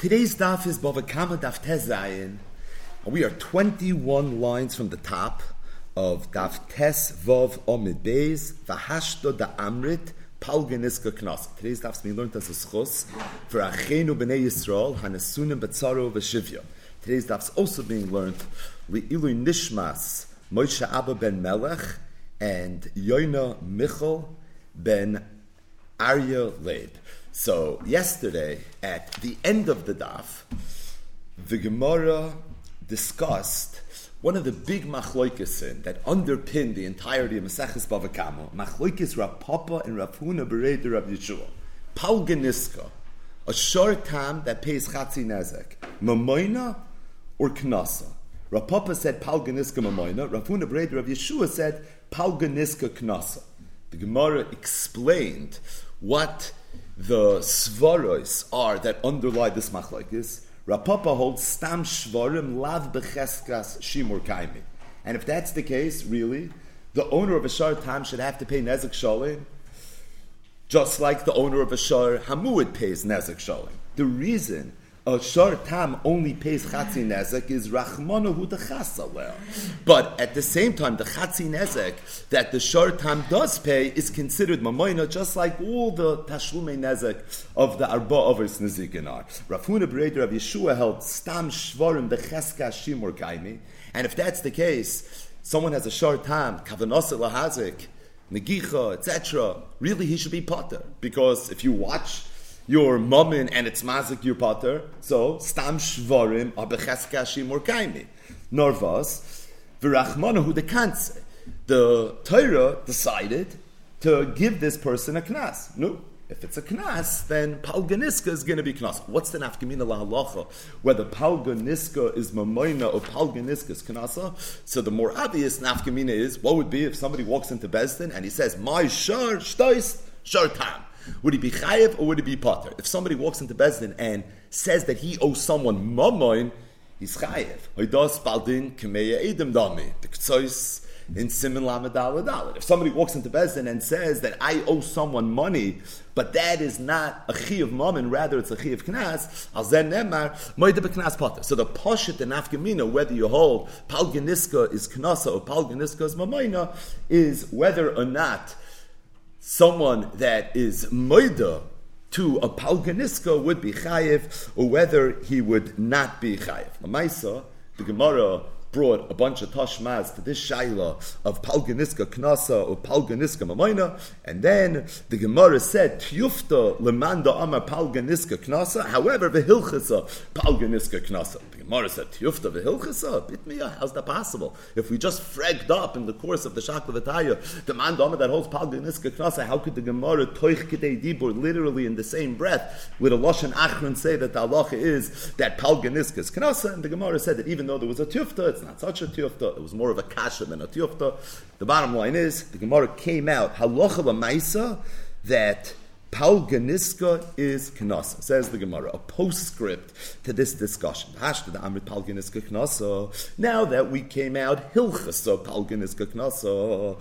Today's daf is Bava Kama Daf Tes Zayin. We are 21 lines from the top of Daf Tes Vav Omid Beis Vahashto Da Amrit Palganiska Knas. Today's daf is being learned as a schos for Achenu Bnei Yisrael Hanasunim Batzaro Veshivya. Today's daf is also being learned Le'ilu Nishmas Moshe Abba Ben Melech and Yoina Michal Ben Arya Leid. So yesterday, at the end of the daf, the Gemara discussed one of the big machloikesim that underpinned the entirety of Maseches Bava Kama. Machloikes Rav Papa and Rav Huna Berei de Rav Yeshua. Palganiska, a short time that pays chatzi nezek, mamoina or knasa. Rav Papa said palganiska mamoina. Rav Huna Berei de Rav Yeshua said palganiska knasa. The Gemara explained what the svaros are that underlie this machlokes. Rav Papa holds stam shvarim lav becheskas shimur kaimi, and if that's the case, really, the owner of a shar tam should have to pay nezek shalim, just like the owner of a shar hamuid pays nezek shalim. The reason a shar tam only pays chatzi nezek is rachmanahu dechasalel, but at the same time, the chatzi nezek that the shar tam does pay is considered mamoina, just like all the tashlumei nezek of the arba avos nezikin are. Rav Huna Berei de Rav Yeshua held stam shvarim becheskas shimur kaimi, and if that's the case, someone has a shar tam kavanos lahazik negicha etc. Really, he should be potter, because if you watch your mammon and it's mazik your pater, so stam shvarim abecheska shimur kaimi. Norvas v'rachmanahu dekanse. The Torah decided to give this person a knas. No, if it's a knas, then palganiska is going to be knas. What's the nafkamina lahalacha? Whether palganiska is mamoina or palganiska is knasa. So the more obvious nafkamina is what would be if somebody walks into Bezdin and he says my shar shtois shar tam. Would he be chayev or would he be potter? If somebody walks into Bezdin and says that he owes someone mamoin, he's chayev. Hoidas baldin kameya edem dami. The ketzois in simin lamedal. If somebody walks into Bezdin and says that I owe someone money, but that is not a chi of mammon, rather it's a chi of knas, al zen nemar moide beknas potter. So the poshet and nafkamina, whether you hold palganiska is knasa or palganiska is mamoina, is whether or not someone that is moida to a palganiska would be chayiv, or whether he would not be chayiv. L'maisa, the Gemara brought a bunch of tashmas to this shaila of palganiska knasa or palganiska mamoina, and then the Gemara said tiyufta lemanda amar palganiska knasa. However, v'hilchasa palganiska knasa. The Gemara said tiyufta v'hilchasa bitmiya. How's that possible? If we just fragged up in the course of the Shakla V'taya, the manda amar that holds palganiska knasa, how could the Gemara toich kidei dibur literally in the same breath with a lashon achron say that the halacha is that palganiska is knasa? And the Gemara said that even though there was a tiyufta, it's not such a tiyufta. It was more of a kasha than a tiyufta. The bottom line is, the Gemara came out, halacha l'maisa, that palganiska is knasa, says the Gemara, a postscript to this discussion. Hashta the amrit palganiska knasa. Now that we came out, hilchasa palganiska knasa.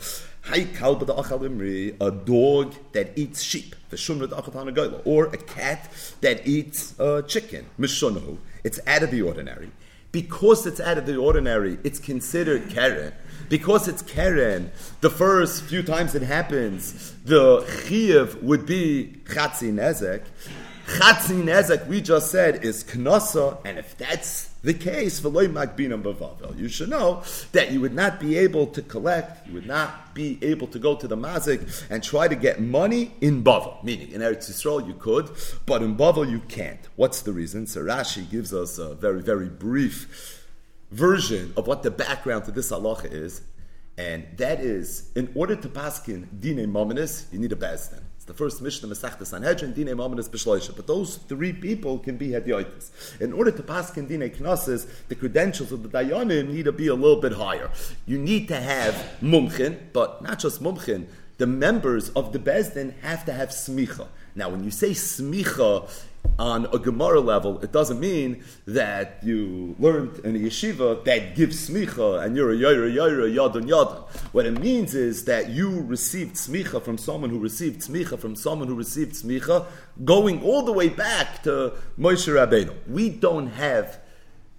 Haikal b'da'achal imri, a dog that eats sheep. V'shumra da'achat hanagoyla. Or a cat that eats chicken. Mishonahu. It's out of the ordinary. Because it's out of the ordinary, it's considered Karen. Because it's Karen, the first few times it happens, the Chiev would be Chatzi Nezek. Chatzi Nezek, we just said, is Knasa, and if that's the case, you should know that you would not be able to collect, you would not be able to go to the mazik and try to get money in Bavel. Meaning, in Eretz Yisrael you could, but in Bavel you can't. What's the reason? So Rashi gives us a very, very brief version of what the background to this halacha is, and that is, in order to paskin Dine Mominus, you need a Bezdin. The first Mishnah Masechta Sanhedrin, Dinei Mominus B'Shloisha. But those three people can be Hediotis. In order to paskin Dinei Knosses, the credentials of the Dayanim need to be a little bit higher. You need to have Mumchin, but not just Mumchin. The members of the Bezdin have to have Smicha. Now, when you say Smicha, on a Gemara level, it doesn't mean that you learned in a yeshiva that gives smicha and you're a yaira, yadon, yadon. What it means is that you received smicha from someone who received smicha from someone who received smicha, going all the way back to Moshe Rabbeinu. We don't have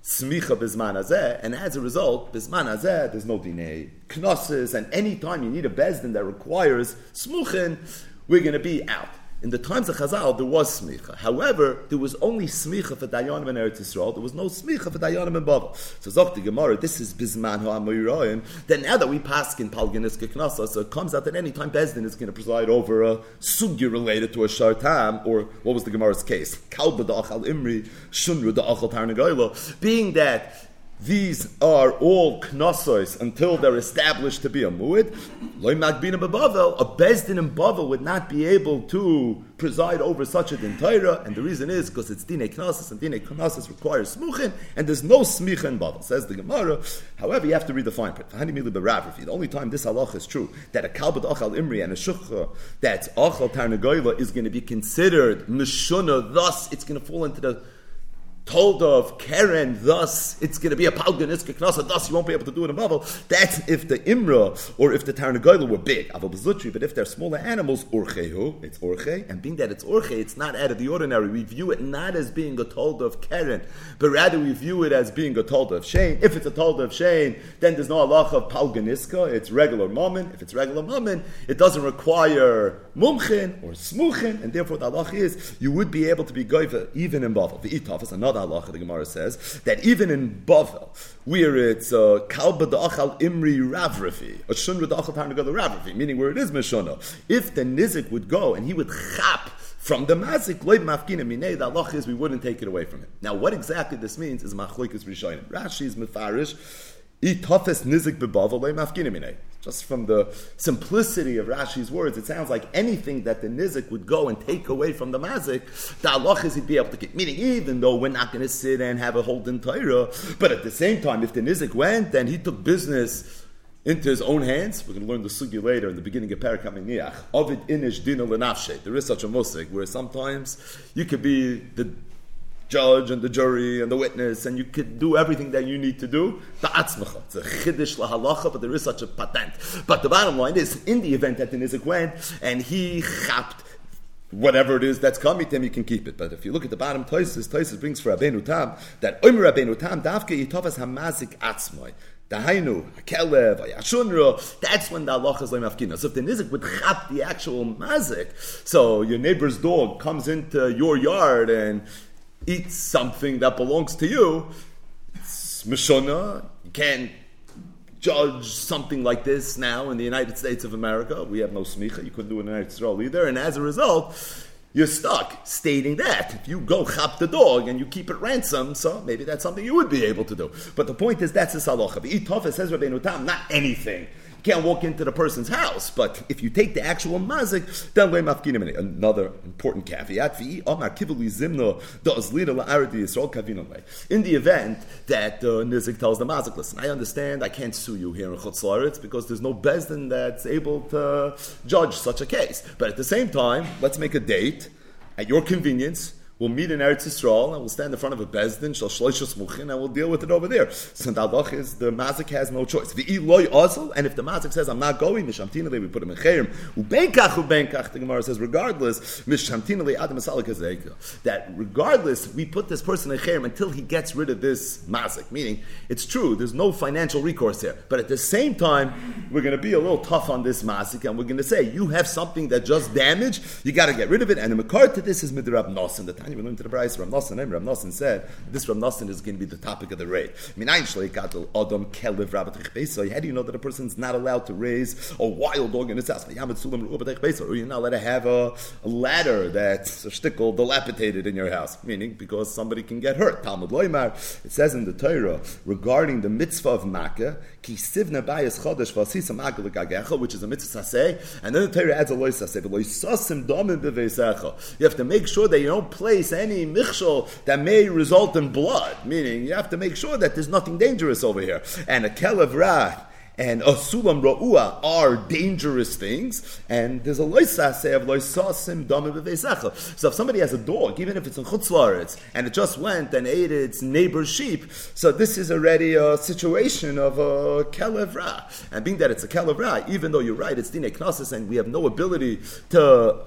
smicha bisman hazeh, and as a result, bisman hazeh, there's no dinei knosses, and any time you need a bezdin that requires smuchin, we're going to be out. In the times of Chazal, there was smicha. However, there was only smicha for dayanim in Eretz Yisrael. There was no smicha for dayanim in Babel. So Zok the Gemara, this is bisman ha'amoyroim. Then now that we pass in palginiske knasa, so it comes out that any time bezdin is going to preside over a sugya related to a shartam, or what was the Gemara's case? Kalba da'achal imri, shunru da'achal tarnagayla. Being that these are all knossos until they're established to be a mu'id. Lo magbina bebavel, a bezdin in Bavel would not be able to preside over such a din Torah, and the reason is because it's dinei knossos, and dinei knossos requires smuchin, and there's no smicha in Bavel, says the Gemara. However, you have to read the fine print. The only time this halacha is true, that a kalbet achal imri and a shukha that's achal tarnagoyla is going to be considered meshuna, thus it's going to fall into the told of Karen, thus it's going to be a palganiska knasa, thus you won't be able to do it in Babel. That's if the Imra or if the Tarnagoyla were big, but if they're smaller animals, Orchehu, it's Orche, and being that it's Orche, it's not out of the ordinary. We view it not as being a told of Karen, but rather we view it as being a told of Shane. If it's a told of Shane, then there's no halacha of palganiska, it's regular mammon. If it's regular mammon, it doesn't require mumchin or smuchin, and therefore the halacha is you would be able to be goiva even in Babel. The Itaf is another halacha, the Gemara says, that even in Bavel, where it's Kalba da'achal imri ravrafi, a shunra da'achal tarnagala ravrafi, meaning where it is meshona, if the nizik would go and he would chap from the mazik, loy mafkina minei, the halacha is we wouldn't take it away from him. Now, what exactly this means is machloikas rishonim. Rashi is mefarish, itafes nizik bebavel, loy mafkina minei. Just from the simplicity of Rashi's words, it sounds like anything that the nizik would go and take away from the mazik, the halach is he'd be able to keep. Meaning, even though we're not going to sit and have a whole din Torah, but at the same time, if the nizik went, then he took business into his own hands. We're going to learn the sugi later in the beginning of Parak HaMeniach. Ovid inish dina lenafshe. There is such a musik where sometimes you could be the judge and the jury and the witness, and you could do everything that you need to do. Ta'atzmacha. It's a chiddush lahalacha, but there is such a patent. But the bottom line is, in the event that the nizik went and he chapped whatever it is that's coming to him, you can keep it. But if you look at the bottom, Tosis brings for Rabbeinu Tam that Omer Rabbeinu Tam davke yitovas hamazik atzmai. Dahainu, Kelev, Ayashunra, that's when the halacha is loy mafkina. So if the nizik would chap the actual mazik, so your neighbor's dog comes into your yard and eat something that belongs to you, it's meshona. You can't judge something like this now in the United States of America. We have no smicha. You couldn't do it in the United Israel either. And as a result, you're stuck stating that. If you go chop the dog and you keep it ransom, so maybe that's something you would be able to do. But the point is, that's the halacha. Itofes says Rabbeinu Tam, not anything. You can't walk into the person's house, but if you take the actual mazik, then loy mafkina minei. Another important caveat. In the event that nizik tells the mazik, listen, I understand I can't sue you here in Chutz La'aretz because there's no bezdin that's able to judge such a case. But at the same time, let's make a date at your convenience. We'll meet in Eretz Yisrael, and we'll stand in front of a bezdin, shal shloishes muchin, and we'll deal with it over there. So the halach is the mazik has no choice. And if the mazik says, I'm not going, mishamtinale, we put him in chayim. Ubenkach, the Gemara says, regardless, mishamtinale adam asalik hazeka. That regardless, we put this person in chayim until he gets rid of this mazik. Meaning, it's true, there's no financial recourse here. But at the same time, we're going to be a little tough on this mazik, and we're going to say, you have something that just damaged, you got to get rid of it. And the makar to this is midrab nosin, the time. We learned to the price. Rav Nosson said, this Rav Nosson is going to be the topic of the raid. How do you know that a person's not allowed to raise a wild dog in his house? Or you're not allowed to have a ladder that's a shtickle dilapidated in your house. Meaning, because somebody can get hurt. Talmud Loimar, it says in the Torah, regarding the mitzvah of Makkah, which is a mitzvah saseh, and then the Torah adds a loy saseh. You have to make sure that you don't play any michshol that may result in blood, meaning you have to make sure that there's nothing dangerous over here. And a kelev ra and asulam ra'ua are dangerous things, and there's a loisaseh of loisasim dameh b'veisecha. So if somebody has a dog, even if it's in chutz la'aretz, and it just went and ate its neighbor's sheep, so this is already a situation of a kelev ra. And being that it's a kelev ra, even though you're right, it's dinei knasis, and we have no ability to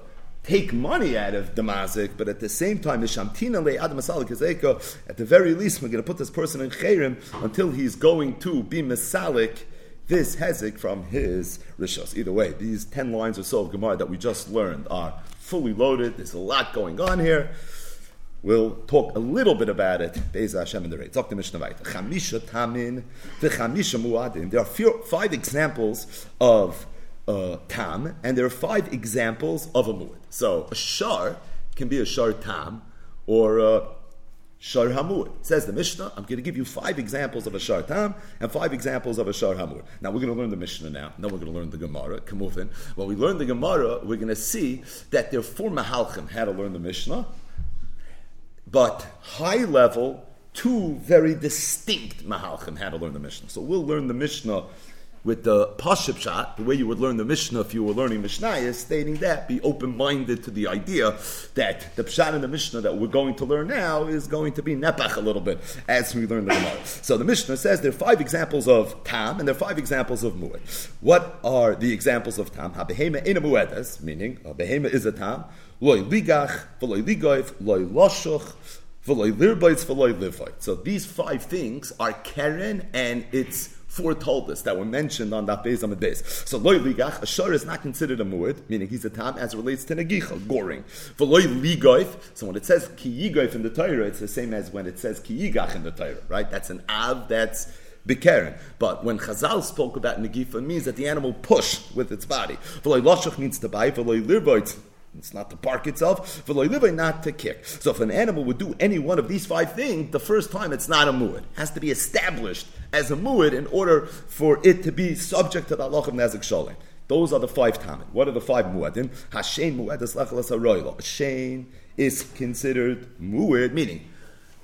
take money out of the mazik, but at the same time, at the very least, we're going to put this person in Cheirim until he's going to be Mesalik this Hezek from his Rishos. Either way, these 10 lines or so of Gemara that we just learned are fully loaded. There's a lot going on here. We'll talk a little bit about it. Be'ez Hashem in the Reitzok the Mishnah Vayit. Chamisha Tamin, v'chamisha Muadim. There are 5 examples of tam, and there are 5 examples of a mu'ad. So a shar can be a shar tam or a shar hamu'ad. Says the Mishnah, I'm going to give you 5 examples of a shar tam and 5 examples of a shar hamu'ad. Now we're going to learn the Mishnah now. Now we're going to learn the Gemara. Kamufin. When we learn the Gemara, we're going to see that there are 4 mahalchim how to learn the Mishnah, but high level, 2 very distinct mahalchim how to learn the Mishnah. So we'll learn the Mishnah with the Pashut Pshat, the way you would learn the Mishnah if you were learning Mishnayos, stating that, be open-minded to the idea that the Pshat and the Mishnah that we're going to learn now is going to be nepach a little bit as we learn the Gemara. So the Mishnah says there are 5 examples of tam and there are 5 examples of mu'ed. What are the examples of tam? Ha-behema ena mu'edas, meaning a behema is a tam, loy ligach, v'loy ligoyf, loy loshuch, v'loy lirboitz, v'loy livvoit. So these 5 things are keren and its foretold us that were mentioned on that Beis Amadeis. So loy ligach, a shor is not considered a mu'ed, meaning he's a tam as it relates to negicha, goring. V'loy ligoif, so when it says ki yigoif in the Torah, it's the same as when it says ki yigach in the Torah, right? That's an av, that's bikaren. But when Chazal spoke about negifa, it means that the animal pushed with its body. V'loy loshuch means to bite, v'loy lirboit, it's not to bark itself, v'loy livay, not to kick. So if an animal would do any one of these 5 things, the first time it's not a mu'ed. It has to be established as a mu'ed in order for it to be subject to the halacha of Nazik Sholem. Those are the 5 tamin. What are the 5 mu'edim? Hashem mu'edas lachalas haroilo. Hashem is considered mu'ed, meaning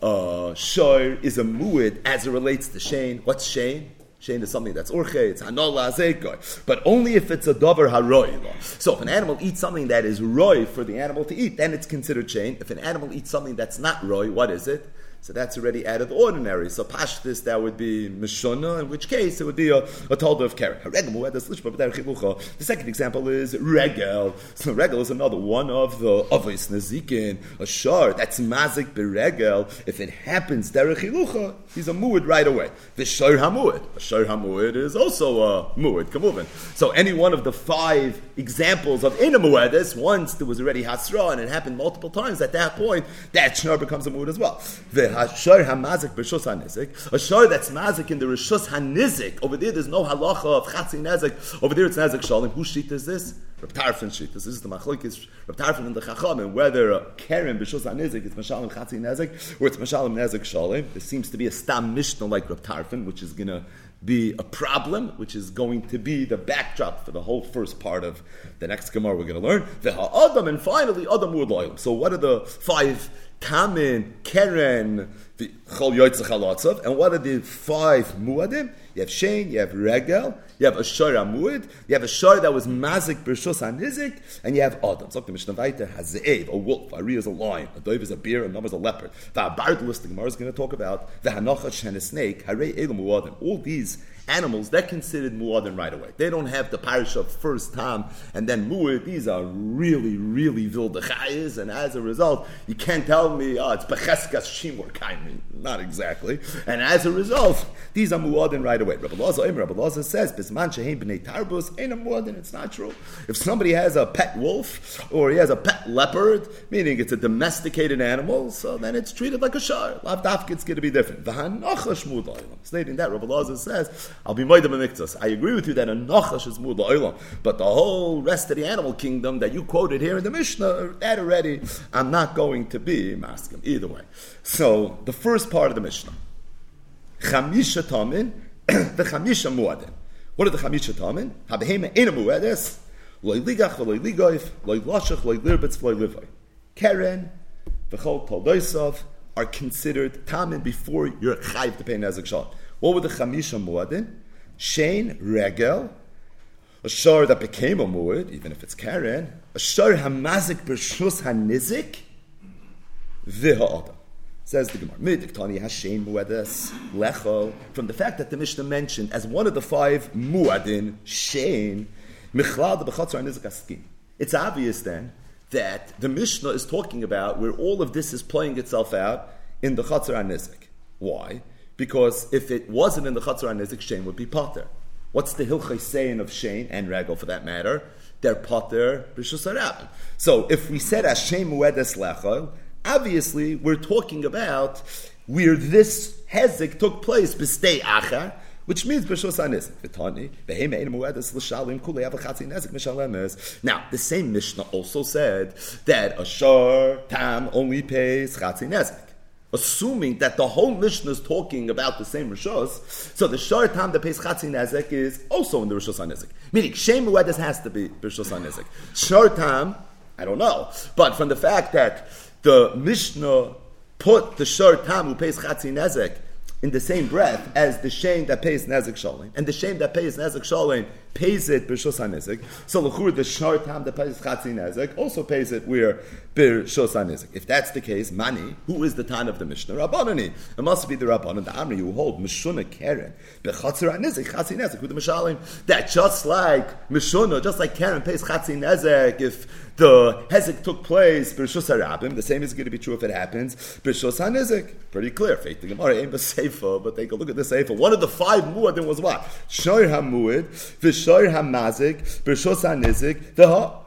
shor is a mu'ed as it relates to shein. What's shein? Shein is something that's orche, it's hanola azeikoi. But only if it's a davar haroy. So if an animal eats something that is roy for the animal to eat, then it's considered shein. If an animal eats something that's not roy, what is it? So that's already out of the ordinary. So pashtis, that would be mishona, in which case it would be a tolda of keren. The second example is regel. So regel is another one of the avos nezikin, a shor that's mazik beregel. If it happens derech chilucha, he's a mu'ed right away. The shor hamu'ed. A shor hamu'ed is also a mu'ed. Kamuvin. So any one of the 5 examples of in a mu'edes, once there was already hasra and it happened multiple times, at that point, that shor becomes a mu'ed as well. A shor that's mazik in the rishus hanizik. Over there's no halacha of chatzi nezik. Over there, it's nezik shalom. Whose sheet is this? Reb Tarfon sheet. This is the machlokes Reb Tarfon and the Chachamim. Whether keren b'shus hanizik, it's mashalim chatzi nezik, or it's mashalim nezik shalom. There seems to be a stam mishnah like Reb Tarfon, which is gonna be a problem, which is going to be the backdrop for the whole first part of the next Gemara we're going to learn. V'ha'adam, and finally, adam u'ad loyim. So what are the 5 tamin, keren, the chol yotzeh chalatzav, and what are the 5 muadim? You have shein, you have regel, you have a shor amuid, you have a shor that was mazik bershus hanizik, and you have adam. So the Mishnah Vayter has a wolf, a reh is a lion, a dov is a bear, a nom is a leopard. V'abardulus, the Gemara is going to talk about the hanochash and a snake, harei elum muadim. All these animals, they're considered muadim right away. They don't have the parish of first tam and then muad. These are really, really vilde chayes, and as a result, you can't tell me, it's becheskas shimur kaim. Not exactly. And as a result, these are mu'adin right away. Rabbi Elazar says, Bisman shehein b'nei tarbus, ain't a mu'adin, it's not true. If somebody has a pet wolf, or he has a pet leopard, meaning it's a domesticated animal, so then it's treated like a shar. Lav dafka, it's going to be different. V'hanochash mu'ad la'ilam. Stating that, Rabbi Elazar says, I'll be moida b'miktzos. I agree with you that a nochash is mu'ad la'ilam, but the whole rest of the animal kingdom that you quoted here in the Mishnah, that already, I'm not going to be maskim. Either way. So, the first part of the Mishnah. Chamisha tamin, the chamisha muadim. What are the chamisha tamin? Habehema ena muades, loy ligach, loy ligoif, loy lashach, loy lirbitz, loy livay. Keren, v'chol toldoisav are considered tamin before you're chayv to pay Nezek Shalom. What were the chamisha muadim? Shein regel, a shor that became a mu'ud, even if it's Karen, a shor hamazik b'shus hanizik, v'ha'adam. Says the Gemara, Midiktani Hashem Mu'adas Lechol. From the fact that the Mishnah mentioned as one of the five Mu'adin, Shein, Michlad B'chatzar Nizik Askin. It's obvious then that the Mishnah is talking about where all of this is playing itself out in the Chatzar Nizik. Why? Because if it wasn't in the Chatzar Nizik, Shein would be Pater. What's the Hilchai Sein of Shein and Regel for that matter? They're Pater B'Shus HaRabim. So if we said Hashem Mu'adas Lechol, obviously, we're talking about where this hezek took place, b'stei acha, which means b'shus hanezik. Now, the same Mishnah also said that a shor tam only pays chatzin nezik, assuming that the whole Mishnah is talking about the same rishos. So the shor tam that pays chatzin nezik is also in the rishos hanezik. Meaning, shein mu'edes has to be b'shus hanezik. Shor tam, I don't know, but from the fact that the Mishnah put the shor tam who pays chatzi nezek in the same breath as the shein that pays nezek shalin, and the shein that pays nezek shalin pays it b'shus hanezek. So l'chur the shor tam that pays chatzi nezek also pays it where b'shus hanezek. If that's the case, mani, who is the tan of the Mishnah? Rabbanani. It must be the Rabbanan, the Amri, who hold mishuna keren b'chatzer hanezek chatzi nezek with the mishalim. That just like mishuna, just like keren pays chatzi nezek if the hezek took place, b'rishus harabim, the same is going to be true if it happens, b'rishus hanezek. Pretty clear. Faith the Gemara ain't b'seifa, but take a look at the seifa. One of the five mu'adim was what? Shor ha-mu'id, v'shor ha-mazik, b'rishus hanezek, v'ha-adam.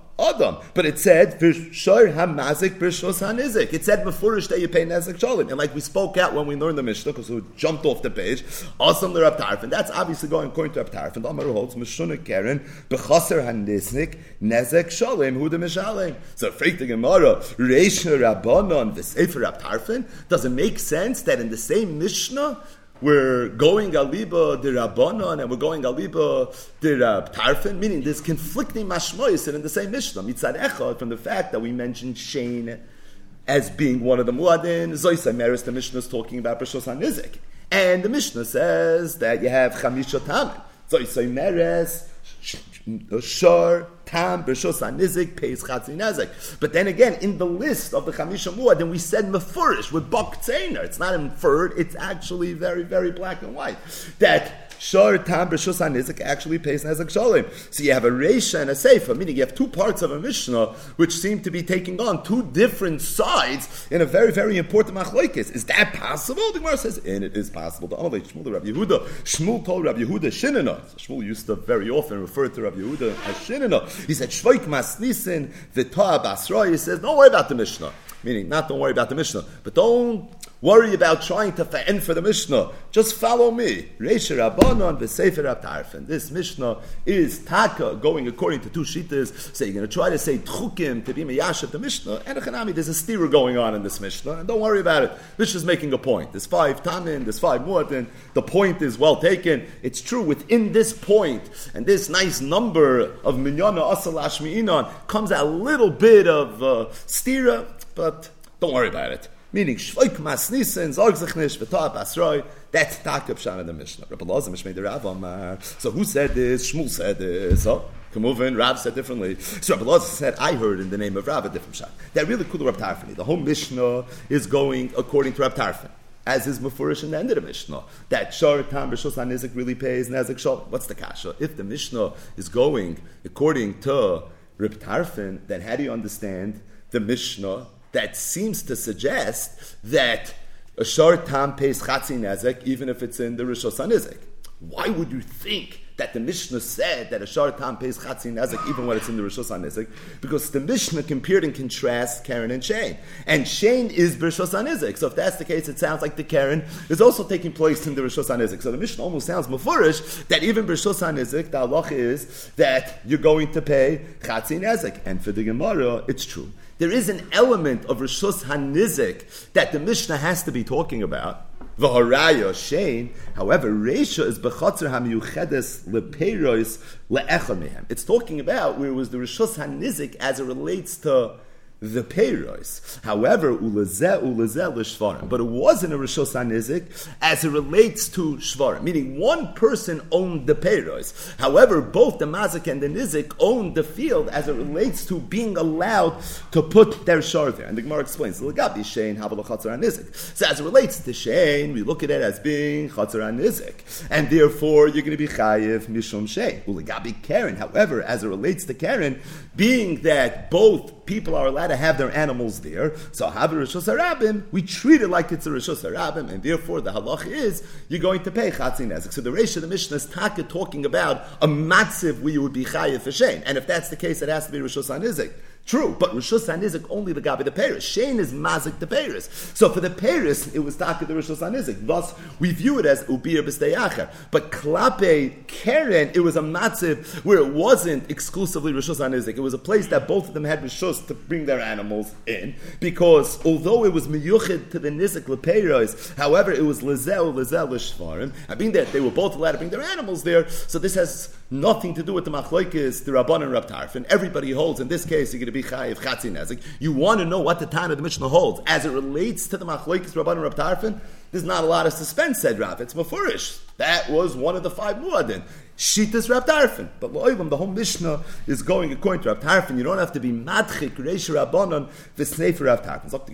But it said, v'shor ha-mazik, b'rishus hanezek. It said, mefurish that you pay nezek shalom. And like we spoke out when we learned the Mishnah, because we jumped off the page, awesome the Reb Tarfon. That's obviously going according to Reb Tarfon. And Amar holds, meshuna keren, b'chaser ha-nezek, Nezek Shalem, who the Mishalim. So, Frek the Gemara, Reish Rabbanon, V'Sefer Reb Tarfon. Does it make sense that in the same Mishnah, we're going Aliba de Rabbanon and we're going Aliba de Reb Tarfon? Meaning there's conflicting mashmoyis in the same Mishnah. Mitzad Echad, from the fact that we mentioned Shein as being one of the Muadin, Zoysa Meris, the Mishnah is talking about B'shus HaNizik. And the Mishnah says that you have Chamisha Tamen. Zoysa Meris, Shor, Tam, B'shus HaNizik, Peis Chatzin Nezek. But then again, in the list of the Chamisha Mu'adim, we said Mefurish with Bok Tzeiner. It's not inferred, it's actually very, very black and white. That Shor, Tam, B'shus HaNizik actually Peis Nezek Sholem. So you have a Reisha and a Seifa, meaning you have two parts of a Mishnah which seem to be taking on two different sides in a very, very important Machlokes. Is that possible? The Gemara says, and it is possible. The Amalei Shmuel Rabbi Yehuda, Shmuel told Rabbi Yehuda Shinana. So Shmuel used to very often refer to Rabbi Yehuda as Shinana. He said, Shvoik Masnisin, V'toa Basra. He says, don't worry about the Mishnah. Meaning, not don't worry about the Mishnah, but don't worry about trying to fa'en for the Mishnah. Just follow me. Reish Rabbanon, V'Sefer Reb Tarfon. This Mishnah is taka, going according to two shittas. So you're going to try to say tchukim to be meyash of the Mishnah. And Echanami, there's a steer going on in this Mishnah. And don't worry about it. Mishnah's making a point. There's five tanin, there's five mu'atin. The point is well taken. It's true within this point, and this nice number of minyana asal ashmi'inon comes a little bit of stira, but don't worry about it. Meaning, Shvoik Masnisen, Zorg Zechnish, V'toa Basroi, that's Takab Shan of the Mishnah. Rabbi Loza Mishmei the Rav Amar. So who said this? Shmuel said this. So, Kamuvin, Rav said differently. So Rabbi Loza said, I heard in the name of Rav a different shot. That really cool Reb Tarfon. The whole Mishnah is going according to Reb Tarfon, as is mefurish in the end of the Mishnah, that Shor Tam B'shus HaNizik really pays Nezek Shalom. What's the kasha? If the Mishnah is going according to Reb Tarfon, then how do you understand the Mishnah that seems to suggest that a Shor Tam pays Chatzi Nezek even if it's in the Rishos HaNizik? Why would you think that the Mishnah said that a Shor Tam pays Chatzi Nezek even when it's in the Rishos HaNizik? Because the Mishnah compared and contrasts Karen and Shein. And Shein is Rishos HaNizik. So if that's the case, it sounds like the Karen is also taking place in the Rishos HaNizik. So the Mishnah almost sounds mefurish that even Rishos HaNizik, the halacha is that you're going to pay Chatzi Nezek. And for the Gemara, it's true. There is an element of Rishus HaNizik that the Mishnah has to be talking about. V'haraya Shein. However, Reisha is b'chatzer hamiyuchedes leperos le'echad mehem. It's talking about where it was the Rishus HaNizik as it relates to the peiros. However, ulazeh l'shvarim. But it wasn't a rishos hanizik as it relates to shvarim, meaning one person owned the peiros. However, both the mazik and the nizik owned the field as it relates to being allowed to put their shar there. And the Gemara explains, so as it relates to shein, we look at it as being chatzar hanizik, and therefore you're going to be chayiv mishum shein. Ulegabi karen. However, as it relates to karen, being that both people are allowed to have their animals there, so we treat it like it's a rishos harabim, and therefore the halach is you're going to pay chatzin nezik. So the Reish of the Mishnah is taka talking about a matziv where you would be chayiv for shein, and if that's the case, it has to be rishos hanizik. True, but rishos hanizik only the gabi the peiros. Shein is mazik the peiros. So for the peiros, it was taka the rishos hanizik. Thus, we view it as ubir b'steyacher. But klape keren, it was a matziv where it wasn't exclusively rishos hanizik. It was a place that both of them had rishos to bring their animals in, because although it was miyuchid to the nizik lepeiros, however, it was lezeh l'shvarim. I mean that they were both allowed to bring their animals there. So this has nothing to do with the machlokes, the rabban and Rab Tarfon. Everybody holds in this case you're going to be chayiv chatzin nezik. You want to know what the Tana of the Mishnah holds as it relates to the machlokes rabban and Rab Tarfon. There's not a lot of suspense, said Rav. It's mafurish. That was one of the five muadin. Shittas Rab Tarfon. But lo'olam, the whole Mishnah is going according to Rab Tarfon. You don't have to be matchik reish rabbanon v'snei for Rab Tarfon. So Rav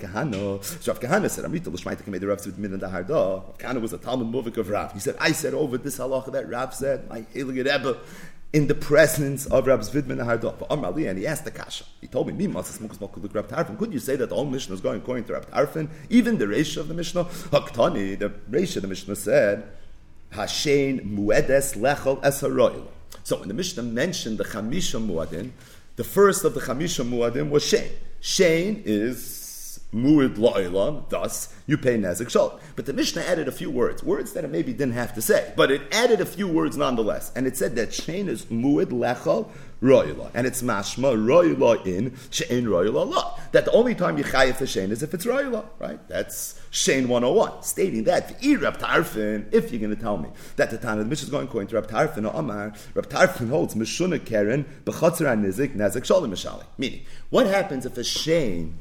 Kahana said, "Amrita l'shmai takemei the Rav said min and the harda." Rav Kahana was a Talmud Muvik of Rav. He said, "I said over this halacha that Rav said my iligid ebba." In the presence of Rav Zvidman HaHardof, Amar Ali, and he asked the kasha. He told me, could you say that the whole Mishnah is going according to Rab Tarfon? Even the Reisha of the Mishnah, Haktani, the Reisha of the Mishnah said, Hashein muedes lechol esaroil. So when the Mishnah mentioned the Chamisha Muadin, the first of the Chamisha Muadin was Shein. Shein is mu'id la'ilam, thus you pay nezik shal. But the Mishnah added a few words that it maybe didn't have to say, but it added a few words nonetheless, and it said that shein is mu'id lechal ro'ila, and it's mashma ro'ila in shein ro'ila la. That the only time you chayev the shein is if it's ro'ila, right? That's shein 101. Stating that if you're going to tell me that the Tana of the Mishnah is going according to Rab Tarfon or Amar, Rab Tarfon holds meshuna keren b'chatzar hanizik nezik shalim mishali. Meaning, what happens if a shein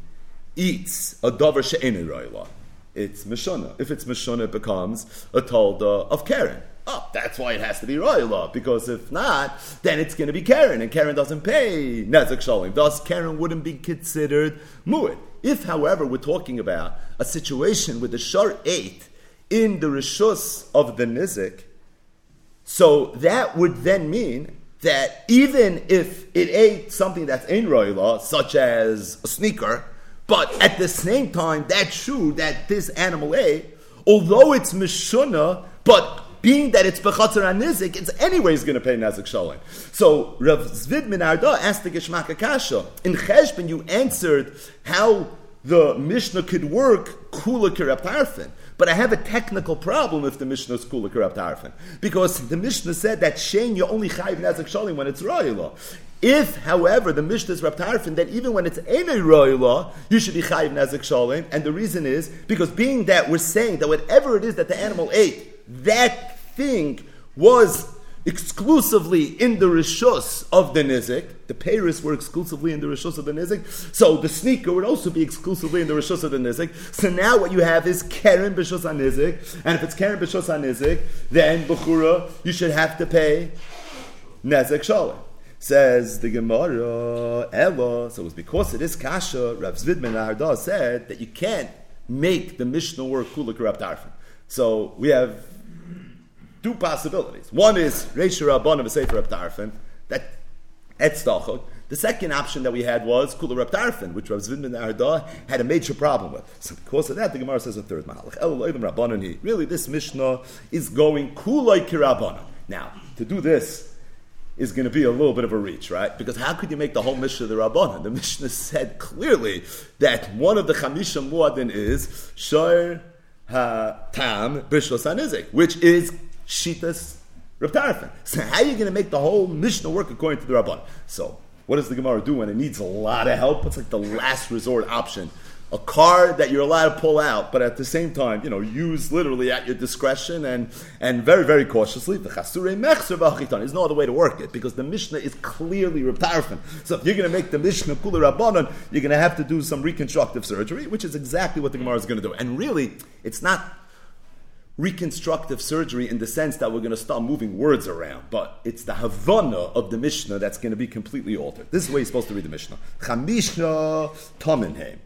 eats a davar she'einu roila? It's mishana. If it's mishana, it becomes a tolda of karen. Oh, that's why it has to be roila, because if not, then it's going to be karen, and karen doesn't pay nezik shalim. Thus, karen wouldn't be considered mu'id. If, however, we're talking about a situation where the shar ate in the rishus of the nizik, so that would then mean that even if it ate something that's in roila, such as a sneaker, but at the same time, that shoe that this animal ate, although it's mishuna, but being that it's bechatzar hanizik, it's anyways going to pay nezik shalim. So Rav Zvidman HaHarda asked the Geshmak Kasha. In Cheshbon, you answered how the Mishnah could work kula k'Rab Tarfon. But I have a technical problem if the Mishnah is kula k'Rab Tarfon, because the Mishnah said that shein you only chayiv nezik shalim when it's ro'ila. If, however, the Mishnah is Rab Tarfon, that even when it's Enei Roila, you should be Chayiv Nezik Shalim. And the reason is, because being that we're saying that whatever it is that the animal ate, that thing was exclusively in the Rishus of the Nizik. The Peiros were exclusively in the Rishus of the Nizik. So the sneaker would also be exclusively in the Rishus of the Nizik. So now what you have is Keren B'Shus HaNizik. And if it's Keren B'Shus HaNizik, then B'chura, you should have to pay Nezik Shalim. Says the Gemara, Ella. So it was because of this kasha, Rav Zvidman HaHarda said that you can't make the Mishnah work kula k'Rab Tarfon. So we have two possibilities. One is Reisha Rabbanim v'Sefer Rab Tarfon. That's Tachot. The second option that we had was kula Rab Tarfon, which Rav Zvidman HaHarda had a major problem with. So because of that, the Gemara says a third mahalach. Ella lo'ivim Rabbanim hi. Really, this Mishnah is going kula k'Rabbanim. Now, to do this is going to be a little bit of a reach, right? Because how could you make the whole Mishnah the Rabbanan? The Mishnah said clearly that one of the Chamisha Muadin is Shor HaTam B'Shos HaNizik, which is Shitas Rab Tarfon. So how are you going to make the whole Mishnah work according to the Rabbanan? So what does the Gemara do when it needs a lot of help? It's like the last resort option a car that you're allowed to pull out, but at the same time, you know, use literally at your discretion and very, very cautiously. There's no other way to work it because the Mishnah is clearly Reb Tarfon. So if you're going to make the Mishnah Kula Rabbanon, you're going to have to do some reconstructive surgery, which is exactly what the Gemara is going to do. And really, it's not reconstructive surgery in the sense that we're going to start moving words around, but it's the Havana of the Mishnah that's going to be completely altered. This is the way you're supposed to read the Mishnah. Chamishna Tomenheim.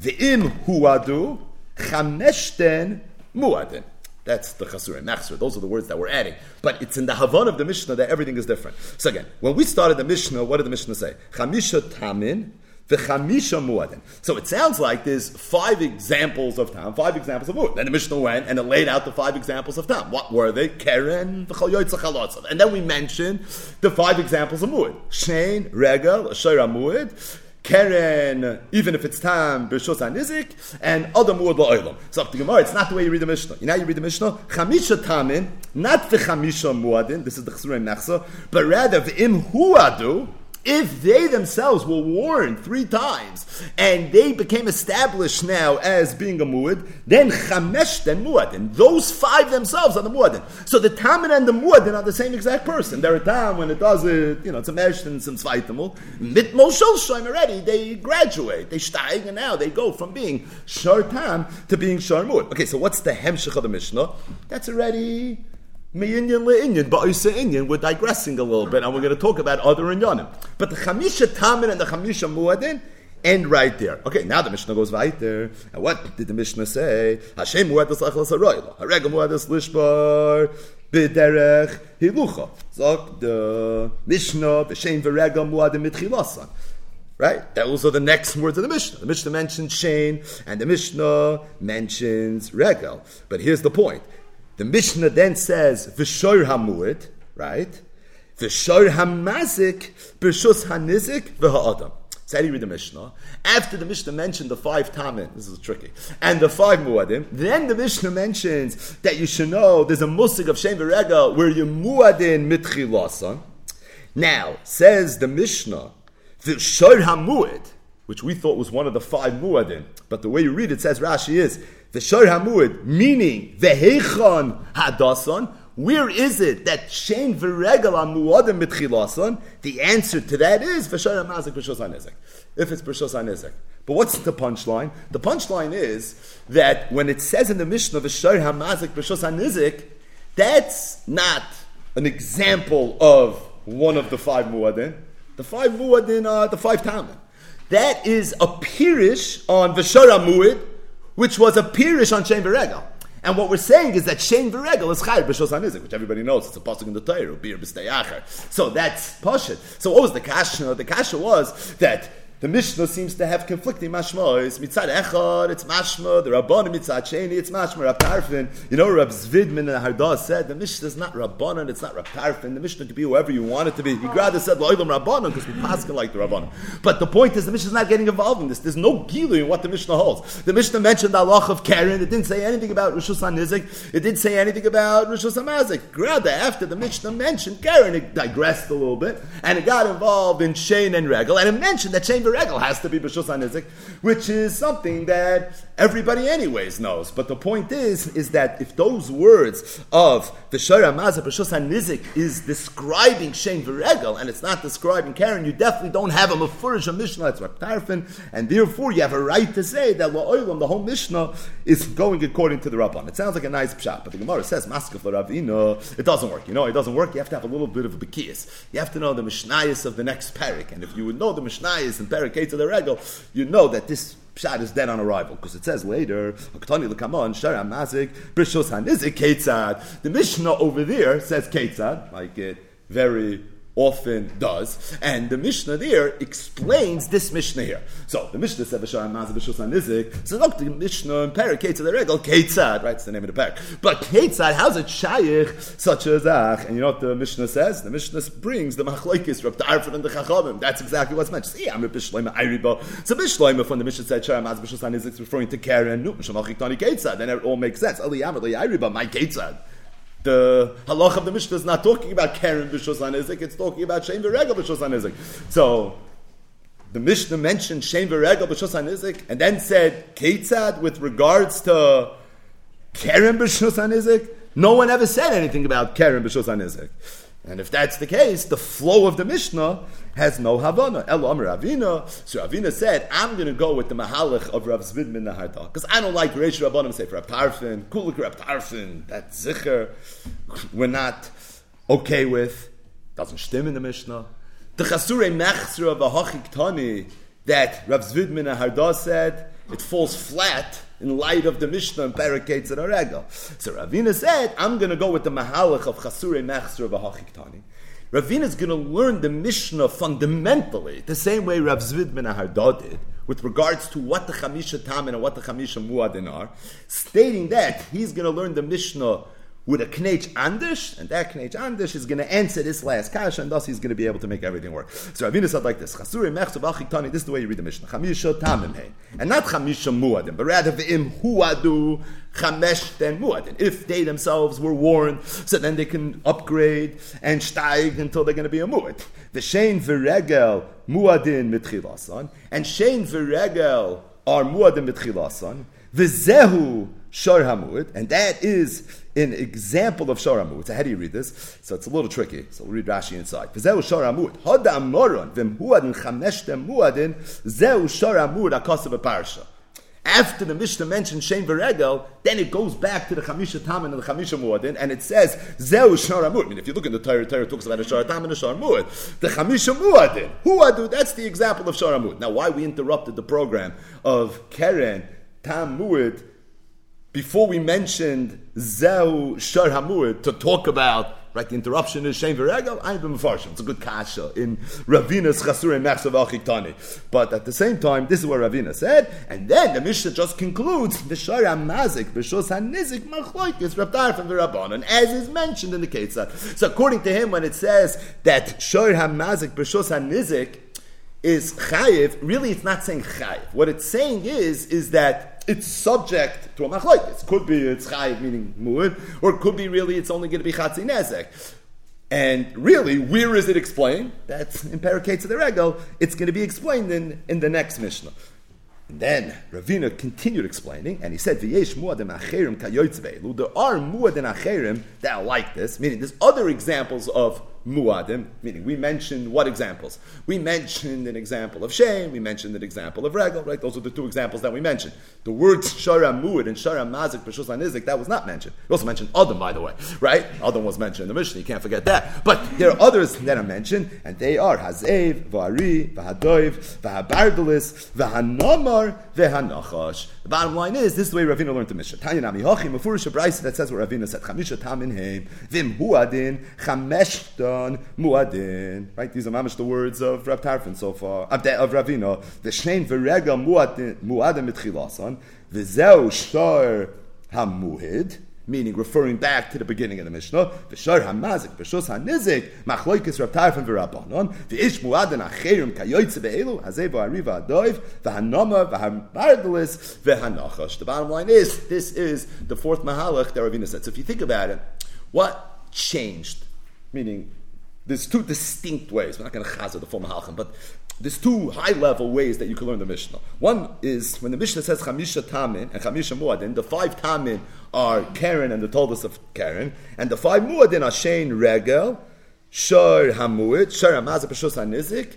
Ve'im huadu chameshten muadin. That's the chasur and machsur. Those are the words that we're adding. But it's in the Havana of the Mishnah that everything is different. So again, when we started the Mishnah, what did the Mishnah say? Chamisha tamin ve'chamisha muadin. So it sounds like there's 5 examples of tam, 5 examples of muad. Then the Mishnah went and it laid out the 5 examples of tam. What were they? Keren v'chal yoytza chalatzav. And then we mentioned the 5 examples of muad. Shein, regel, asherah muad. Karen, even if it's tam, Bershos HaNizik, and other muad la'olam. So up to Gemara, it's not the way you read the Mishnah. You know how you read the Mishnah? Chamisha tamin, not the chamisha muadin, this is the Chesur and Machsa, but rather v'im huadu, if they themselves were warned 3 times, and they became established now as being a muad, then chamesh then muadin. Those 5 themselves are the muadin. So the tamin and the muadin are the same exact person. They're a tam when it does it, you know, it's a mesh and some svaitamul. Mitmo sholsheim already, they graduate, they steig, and now they go from being shar tam to being shar muad. Okay, so what's the hemshech of the Mishnah? That's already Me'inyan le'inyan, ba'isa inyan. We're digressing a little bit, and we're going to talk about other inyanim. But the chamisha tamin and the chamisha muadin end right there. Okay, now the Mishnah goes right there. And what did the Mishnah say? Hashem muadis lachlas haroyla, harega muadis lishbar b'derech hilucha. Zok the Mishnah v'shem v'rega muadim mitchilasan. Right? Those are the next words of the Mishnah. The Mishnah mentions shein, and the Mishnah mentions regel. But here's the point. The Mishnah then says, V'shor hamu'ed, right? V'shor hamazik, B'shus hanizik, V'ha'adam. So how do you read the Mishnah? After the Mishnah mentioned the 5 tamin, this is tricky, and the 5 muadim, then the Mishnah mentions that you should know there's a musig of Shem V'rega where you muadin mitchilasan. Now, says the Mishnah, V'shor hamu'ed, which we thought was one of the 5 muadim, but the way you read it, says Rashi is, V'shor hamu'ed, meaning v'heichan hadasan. Where is it that shein v'regel hamu'adim mitchilasan? The answer to that is v'shor hamazik b'shos hanizik. If it's b'shos hanizik. But what's the punchline? The punchline is that when it says in the Mishnah v'shor hamazik b'shos hanizik, that's not an example of one of the 5 mu'adin. The 5 mu'adin are the 5 tamin. That is a pirish on v'shor hamu'ed, which was a pirish on Shein V'Regel. And what we're saying is that Shein V'Regel is Chayr B'Shos HaNizik, which everybody knows. It's a pasuk in the Torah, Bir B'Stei Achar. So that's Pashat. So what was the Kasha? The Kasha was that the Mishnah seems to have conflicting mashmahs. Mitzad Echad, it's mashma. The Rabbanon, Mitzad Sheni, it's mashma. Reb Tarfon, you know, Reb Zvidman and Hardah said, the Mishnah is not Rabbanon, it's not Reb Tarfon. The Mishnah could be whoever you want it to be. He rather said, Lo'olam Rabbanon, because we paskin like the Rabbanon. But the point is, the Mishnah is not getting involved in this. There's no gilu in what the Mishnah holds. The Mishnah mentioned the halach of Keren. It didn't say anything about Rishus HaNizik. It didn't say anything about Rishus HaMazik. Rather, after the Mishnah mentioned Keren, it digressed a little bit, and it got involved in Shein and Regel, and it mentioned that Shein Regel has to be B'shus HaNizik, which is something that everybody anyways knows. But the point is that if those words of V'shor HaMazik B'shus HaNizik is describing Shein Regel and it's not describing Karen, you definitely don't have a Mefurish of Mishnah, it's Reb Tarfon, and therefore you have a right to say that La'olam, the whole Mishnah, is going according to the Rabban. It sounds like a nice pshat, but the Gemara says, Maskef L'Ravina, it doesn't work. You know, it doesn't work. You have to have a little bit of a Bekiyas. You have to know the Mishnayos of the next parak, and if you would know the Mishnayos and Parakei to the Regel, you know that this pshat is dead on arrival, because it says later, the Mishnah over there says Ketzad, like it very often does, and the Mishnah there explains this Mishnah here. So the Mishnah said V'shor hamazik b'shos hanizik. So look, the Mishnah in Perek Ketzad the Regel Ketzad, right? It's the name of the Perek. But Ketzad, how's it shayich such as ach? And you know what the Mishnah says? The Mishnah brings the machlokes Reb Tarfon and the Chachamim. That's exactly what's mentioned. See, I'm a bishloima ayriba. So bishloima from the Mishnah said V'shor hamazik b'shos hanizik is referring to Karen Newton Shemachitani Ketzad. Then it all makes sense. Ali Amar Ali ayriba my Ketzad. The halach of the Mishnah is not talking about Keren B'shos HaNizik, it's talking about Shein V'Regel B'shos HaNizik. So the Mishnah mentioned Shein V'Regel B'Shulchan Izik and then said Ketzad with regards to Keren B'Shulchan Izik. No one ever said anything about Keren B'Shulchan Izik. And if that's the case, the flow of the Mishnah has no Havana. El Amar Ravina. So Ravina said, I'm going to go with the Mahalach of Rav Zvid min Naharda. Because I don't like Reish Rabbanim say for Reb Tarfin, Kulik Reb Tarfin, that Zikr we're not okay with. Doesn't stem in the Mishnah. The Chasure Machzra V'Hochik Tani that Rav Zvid min Naharda said, it falls flat in light of the Mishnah and barricades in a regal. So Ravina said, I'm going to go with the Mahalach of Chasure Machzra V'Hochik Tani. Ravina is going to learn the Mishnah fundamentally, the same way Rav Zvid min Naharda did, with regards to what the Chamisha Tamin and what the Chamisha Muadin are, stating that he's going to learn the Mishnah with a Knech Andish, and that Knech Andish is going to answer this last kasha, and thus he's going to be able to make everything work. So Ravina said like this, Chasuri Mechzav Achiktani, this is the way you read the Mishnah, Chamisha Tamin Hein, and not Chamisha Muadin, but rather V'im Huadu Chamesh Ten Muadin. If they themselves were warned, so then they can upgrade and steig until they're going to be a Muad. The Shein V'Regel Muadin Mitchilasan, and Shein V'Regel are Muadin Mitchilasan, V'Zehu Shor Hamud, and that is an example of Shor Hamud. So how do you read this? So it's a little tricky. So we'll read Rashi inside. V'zehu Shor Hamud. Hoda Amoron v'im Huadin chameshtem Muadin zehu Shor Hamud akasav parsha. After the Mishnah mentioned Shein V'Regel, then it goes back to the Chamisha Tamin and the Chamisha Muadin, and it says zehu Shor Hamud. I mean, if you look in the Torah talks about a Shor Tamin and a Shor Muad. The Chamisha Muadin, Huadu, that's the example of Shor Hamud. Now, why we interrupted the program of Keren Tam Muad before we mentioned Zehu Shor Hamud to talk about, right, the interruption is Shein V'Regel, I'm the Mefarshim. It's a good kasha in Ravina's Chasur and Machzav Achitani. But at the same time, this is what Ravina said, and then the Mishnah just concludes, V'shor HaMazik, V'shos HaNizik, Machloikis, Reb Tarfon V'Rabbanan, and as is mentioned in the Ketzad. So according to him, when it says that Shor HaMazik, V'shos HaNizik is Chayiv, really it's not saying Chayiv. What it's saying is that it's subject to a machlokes. Could be it's chayiv, meaning mu'ud, or it could be really it's only going to be chatzi nezek. And really, where is it explained? That's in Perikei Tzedek. It's going to be explained in the next Mishnah. And then Ravina continued explaining, and he said, "V'yesh mu'adim acherim kayotzveilu." There are mu'adim acherim that are like this, meaning there's other examples of mu'adim. Meaning we mentioned what examples? We mentioned an example of Shein. We mentioned an example of Regel. Right? Those are the two examples that we mentioned. The words Shor HaMuad and Shor HaMazik B'Shos HaNizik, that was not mentioned. We also mentioned Adam, by the way. Right? Adam was mentioned in the Mishnah. You can't forget that. But there are others that are mentioned, and they are Hazev, V'Ari, V'Hadoiv, V'Habardalis, V'Hanomar, V'Hanachash. The bottom line is this is the way Ravina learned the Mishnah. Tanya Nami Hochi Mefurish Abraisa, that says what Ravina said. Chamisha Tamin Heim Vim Huadin Chameshta Muadin, right? These are mamish the words of Reb Tarfon so far, of Ravina. The Shein V'Regel Muadin Mitchilasan, V'Zehu Shor HaMuad, meaning referring back to the beginning of the Mishnah. V'Shor HaMazik B'Shos HaNizik Machloikis Reb Tarfon V'Rabbanan, V'Ish Muadin Acherim Kayotze Be'elu Hazev V'Ari V'Hadoiv V'Hanomar V'Habardalis V'Hanachash. The bottom line is this is the fourth Mahalach that Ravina said. So if you think about it, what changed? Meaning, there's two distinct ways. We're not going to chazar the full Mahalchim, but there's two high-level ways that you can learn the Mishnah. One is when the Mishnah says Chamisha Tamin and Chamisha Muadin, the five Tamin are Keren and the Toldos of Keren, and the five Muadin are Shein Regel, Shor HaMuad, Shor HaMazik B'Shos HaNizik,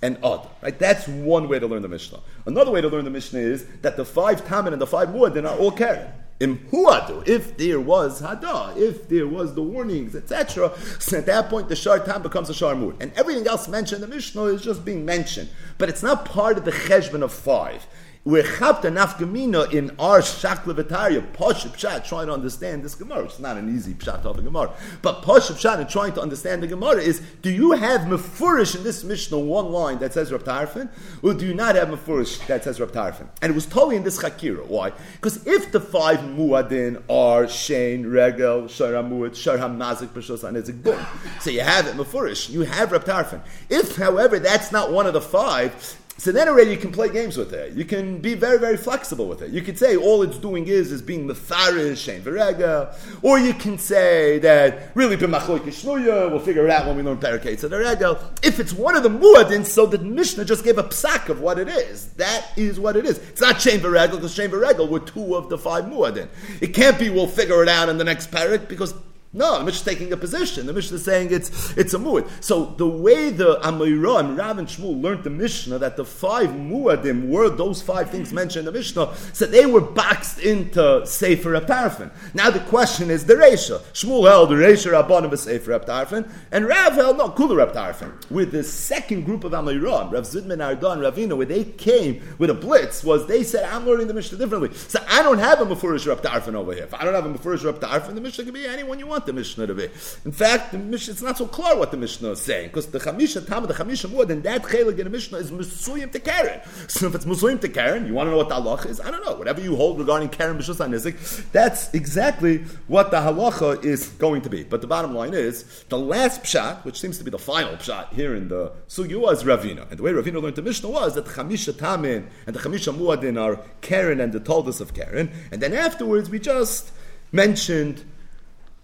and Ad. Right? That's one way to learn the Mishnah. Another way to learn the Mishnah is that the five Tamin and the five Muadin are all Keren. If there was Hada, if there was the warnings, etc., so at that point the Shor Tam becomes a Shor Muad. And everything else mentioned in the Mishnah is just being mentioned. But it's not part of the Cheshbon of five. We're Chabta Nafgamina in our Shakla V'Tarya, Posh Pshat, trying to understand this Gemara. It's not an easy Pshat of a Gemara. But Posh Pshat in trying to understand the Gemara is, do you have Mefurish in this Mishnah one line that says Reb Tarfon, or do you not have Mefurish that says Reb Tarfon? And it was totally in this Chakira. Why? Because if the five Muadin are Shein, Regel, Shor HaMuad, Shor HaMazik, B'Shos HaNizik, boom. So you have it Mefurish. You have Reb Tarfon. If, however, that's not one of the five, So then already you can play games with it. You can be very, very flexible with it. You could say all it's doing is being mefarish, shein v'rega. Or you can say that really b'machloek shnuya, we'll figure it out when we learn perikei tzedorega. If it's one of the muadin, so the Mishnah just gave a psak of what it is. That is what it is. It's not shein v'rega, because shein v'rega were two of the five muadin. It can't be we'll figure it out in the next parak, because... No, the Mishnah is taking a position. The Mishnah is saying it's a muad. So the way the Amirah and Rav and Shmuel learned the Mishnah, that the five muadim were those five things mentioned in the Mishnah, so they were boxed into Sefer HaParfin. Now the question is the Reisha. Shmuel held Reisha Rabbanim v'Sefer HaParfin, and Rav held no, Kula HaParfin. With the second group of Amirah, Rav Zidman Arda and Ravina, where they came with a blitz, was they said, I'm learning the Mishnah differently. So I don't have a Mefurish HaParfin over here. If I don't have a Mefurish HaParfin, the Mishnah can be anyone you want the Mishnah to be. In fact, the Mishnah, it's not so clear what the Mishnah is saying, because the Chamisha Tam, the Chamisha Muad, and that Chelik in the Mishnah is Musuyim to Karen. So if it's Musuyim to Karen, you want to know what the halacha is? I don't know. Whatever you hold regarding Karen B'Shus HaNizik, that's exactly what the halacha is going to be. But the bottom line is, the last Pshat, which seems to be the final Pshat here in the Sugya, was Ravina. And the way Ravina learned the Mishnah was that the Chamisha Tamin and the Chamisha Muadin are Karen and the Toldos of Karen. And then afterwards, we just mentioned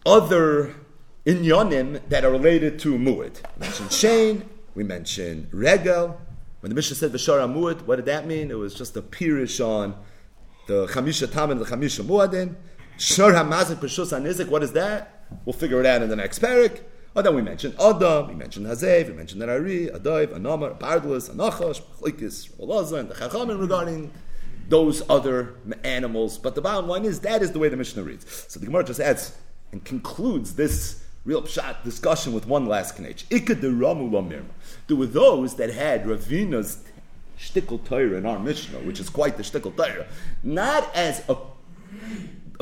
other inyonim that are related to muad. We mentioned shein, we mentioned regel. When the Mishnah said v'shara muad, what did that mean? It was just a pirish on the chamisha tam and the chamisha muadin. Shor hamazik b'shus hanizik, what is that? We'll figure it out in the next parak. Oh, then we mentioned Adam, we mentioned Hazev, we mentioned Narari, Adaiv, Anamar, Bardlus, Anachash, Chlikis, Rolazah, and the Chachamim regarding those other animals. But the bottom line is, that is the way the Mishnah reads. So the Gemara just adds and concludes this real pshat discussion with one last knech. Ikad de Ramu Lamirma. There were those that had Ravina's shtickle Torah in our Mishnah, which is quite the shtickle Torah, not as a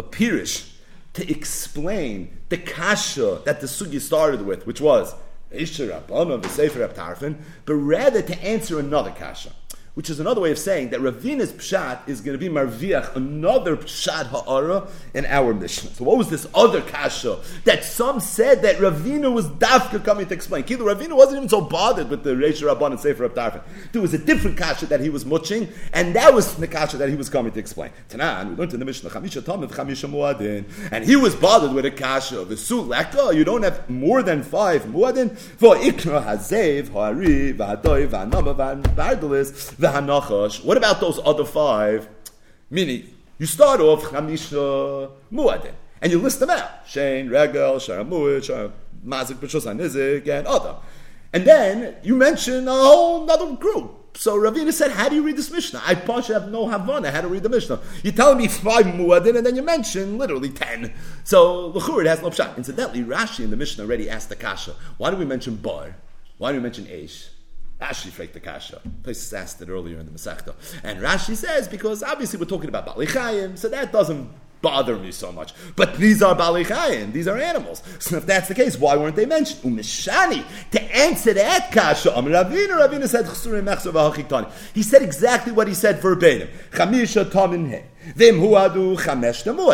pirish to explain the kasha that the sugi started with, which was Isha Rabbanah v'Sefer HaParfin, but rather to answer another kasha, which is another way of saying that Ravina's pshat is going to be marviach, another pshat ha'ara in our Mishnah. So what was this other kasha that some said that Ravina was dafka coming to explain? Kilo Ravina wasn't even so bothered with the Reisha Rabban and Sefer HaParfin. There was a different kasha that he was mutching, and that was the kasha that he was coming to explain. Tanan, we learned in the Mishnah, Chamisha Tam and Chamisha Muadin, and he was bothered with a kasha. V'su leka, you don't have more than five muadin. For ikra hazev ha'ari v'hadoi v'hanama v'hanbardalis. The Hanachash. What about those other five? Meaning, you start off Chamisha Muadin, and you list them out: Shein, Regel, Sharamuid, Mazik, B'Shus HaNizik, and other. And then you mention a whole another group. So Ravina said, "How do you read this Mishnah? I partially have no havana how to read the Mishnah. You're telling me five muadin, and then you mention literally 10. So l'chur, it has no pshat. Incidentally, Rashi in the Mishnah already asked the kasha. Why do we mention bar? Why do we mention eish? Rashi faked the kasha. Places asked it earlier in the Masechta. And Rashi says, because obviously we're talking about Bali Chayim, so that doesn't bother me so much. But these are Bali Chayim, these are animals. So if that's the case, why weren't they mentioned? Umishani, to answer that kasha, Ravina said, he said exactly what he said verbatim. Chamisha Tamin He.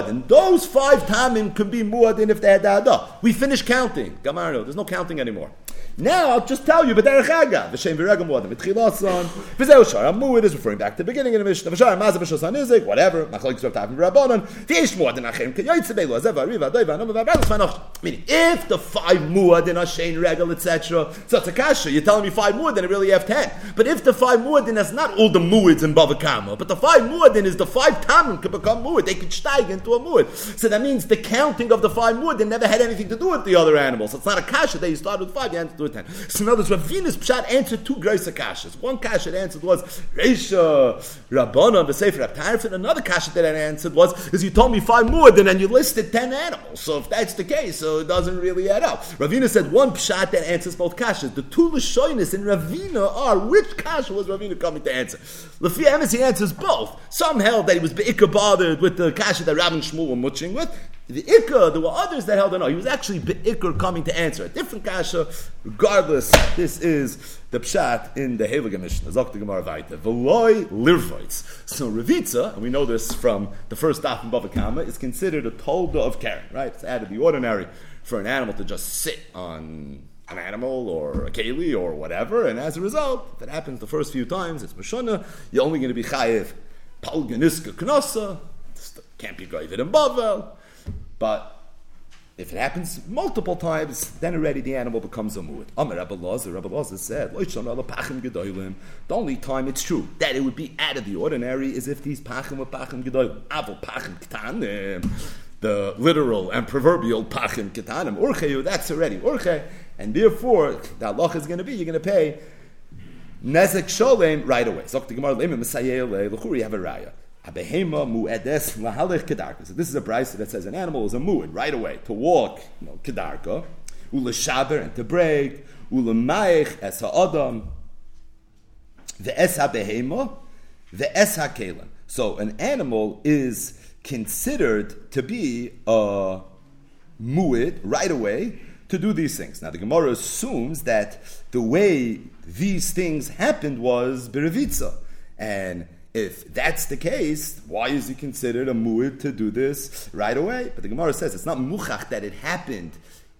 And those five Tamim can be Muadin if they had Da'adah. We finished counting. Gamarno, there's no counting anymore. Now I'll just tell you, but Derech Haga, V'Shem V'Regam Muadim, V'Tchilasan, V'Zeu Shara Muad is referring back to the beginning of the Mishnah, V'Shara Mazah B'Shus HaNizik, whatever, Machlokes Rabtav Rabbanon, V'Yesh Muadin Achim, K'yoytze Be'lo, Azev Ari, V'Adoi, V'Anom, V'Abrados, V'Anoch. Meaning, if the five Muadin are Shein Regal, etc., so it's a kasha. You're telling me five Muadin, I really have 10. But if the five Muadin, that's not all the Muads in Bava Kama, but the five Muadin is the five Tamim can become Muad. They can steig into a Muad. So that means the counting of the five Muadin never had anything to do with the other animals. It's not a kasha that you start with five, you end with 10. So now this Ravina's pshat answered two greaser kashas. One kasha that answered was Reisha Rabbanan v'Sefer HaParfin. Another kasha that answered was, is you told me five muadin and you listed 10 animals. So if that's the case, so it doesn't really add up. Ravina said one pshat that answers both kashas. The two l'shoinis in Ravina are, which kasha was Ravina coming to answer? Lefi Emes, he answers both. Some held that he was be'ikah bothered with the kasha that Rav and Shmuel were mutching with. The Ikka, there were others that held on. No, he was actually Be'ikr coming to answer a different kasha. Regardless, this is the pshat in the Heilige Mishnah. Zok the Gemara Vayta. V'loi lirvoitz. So Revitza, and we know this from the first daf in Bava Kama, is considered a tolda of Karen, right? It's out of the ordinary for an animal to just sit on an animal or a keli or whatever, and as a result, if it happens the first few times, it's Mashana, you're only going to be Chayev Palganiska Knossa, can't be Goyvid and Bavel, but if it happens multiple times, then already the animal becomes a mu'ud. Amar Rabbi Elazar, Rabbi Elazar said, the only time it's true that it would be out of the ordinary is if these pachim were pachim gedolim. Avol pachim ketanim, the literal and proverbial pachim ketanim. Urcheyu, that's already urche. And therefore, the halacha is going to be, you're going to pay nezek sholem right away. So the Gemara leimim masayeh lechuri have a raya. So this is a brayso that says an animal is a mu'ud right away to walk, you know, kedarka, ulashaber and to break, ulamaich es ha'adam, the es ha'behema, the es ha'kelim. So an animal is considered to be a mu'ud right away to do these things. Now the Gemara assumes that the way these things happened was berevitza, and if that's the case, why is he considered a mu'id to do this right away? But the Gemara says it's not muchach that it happened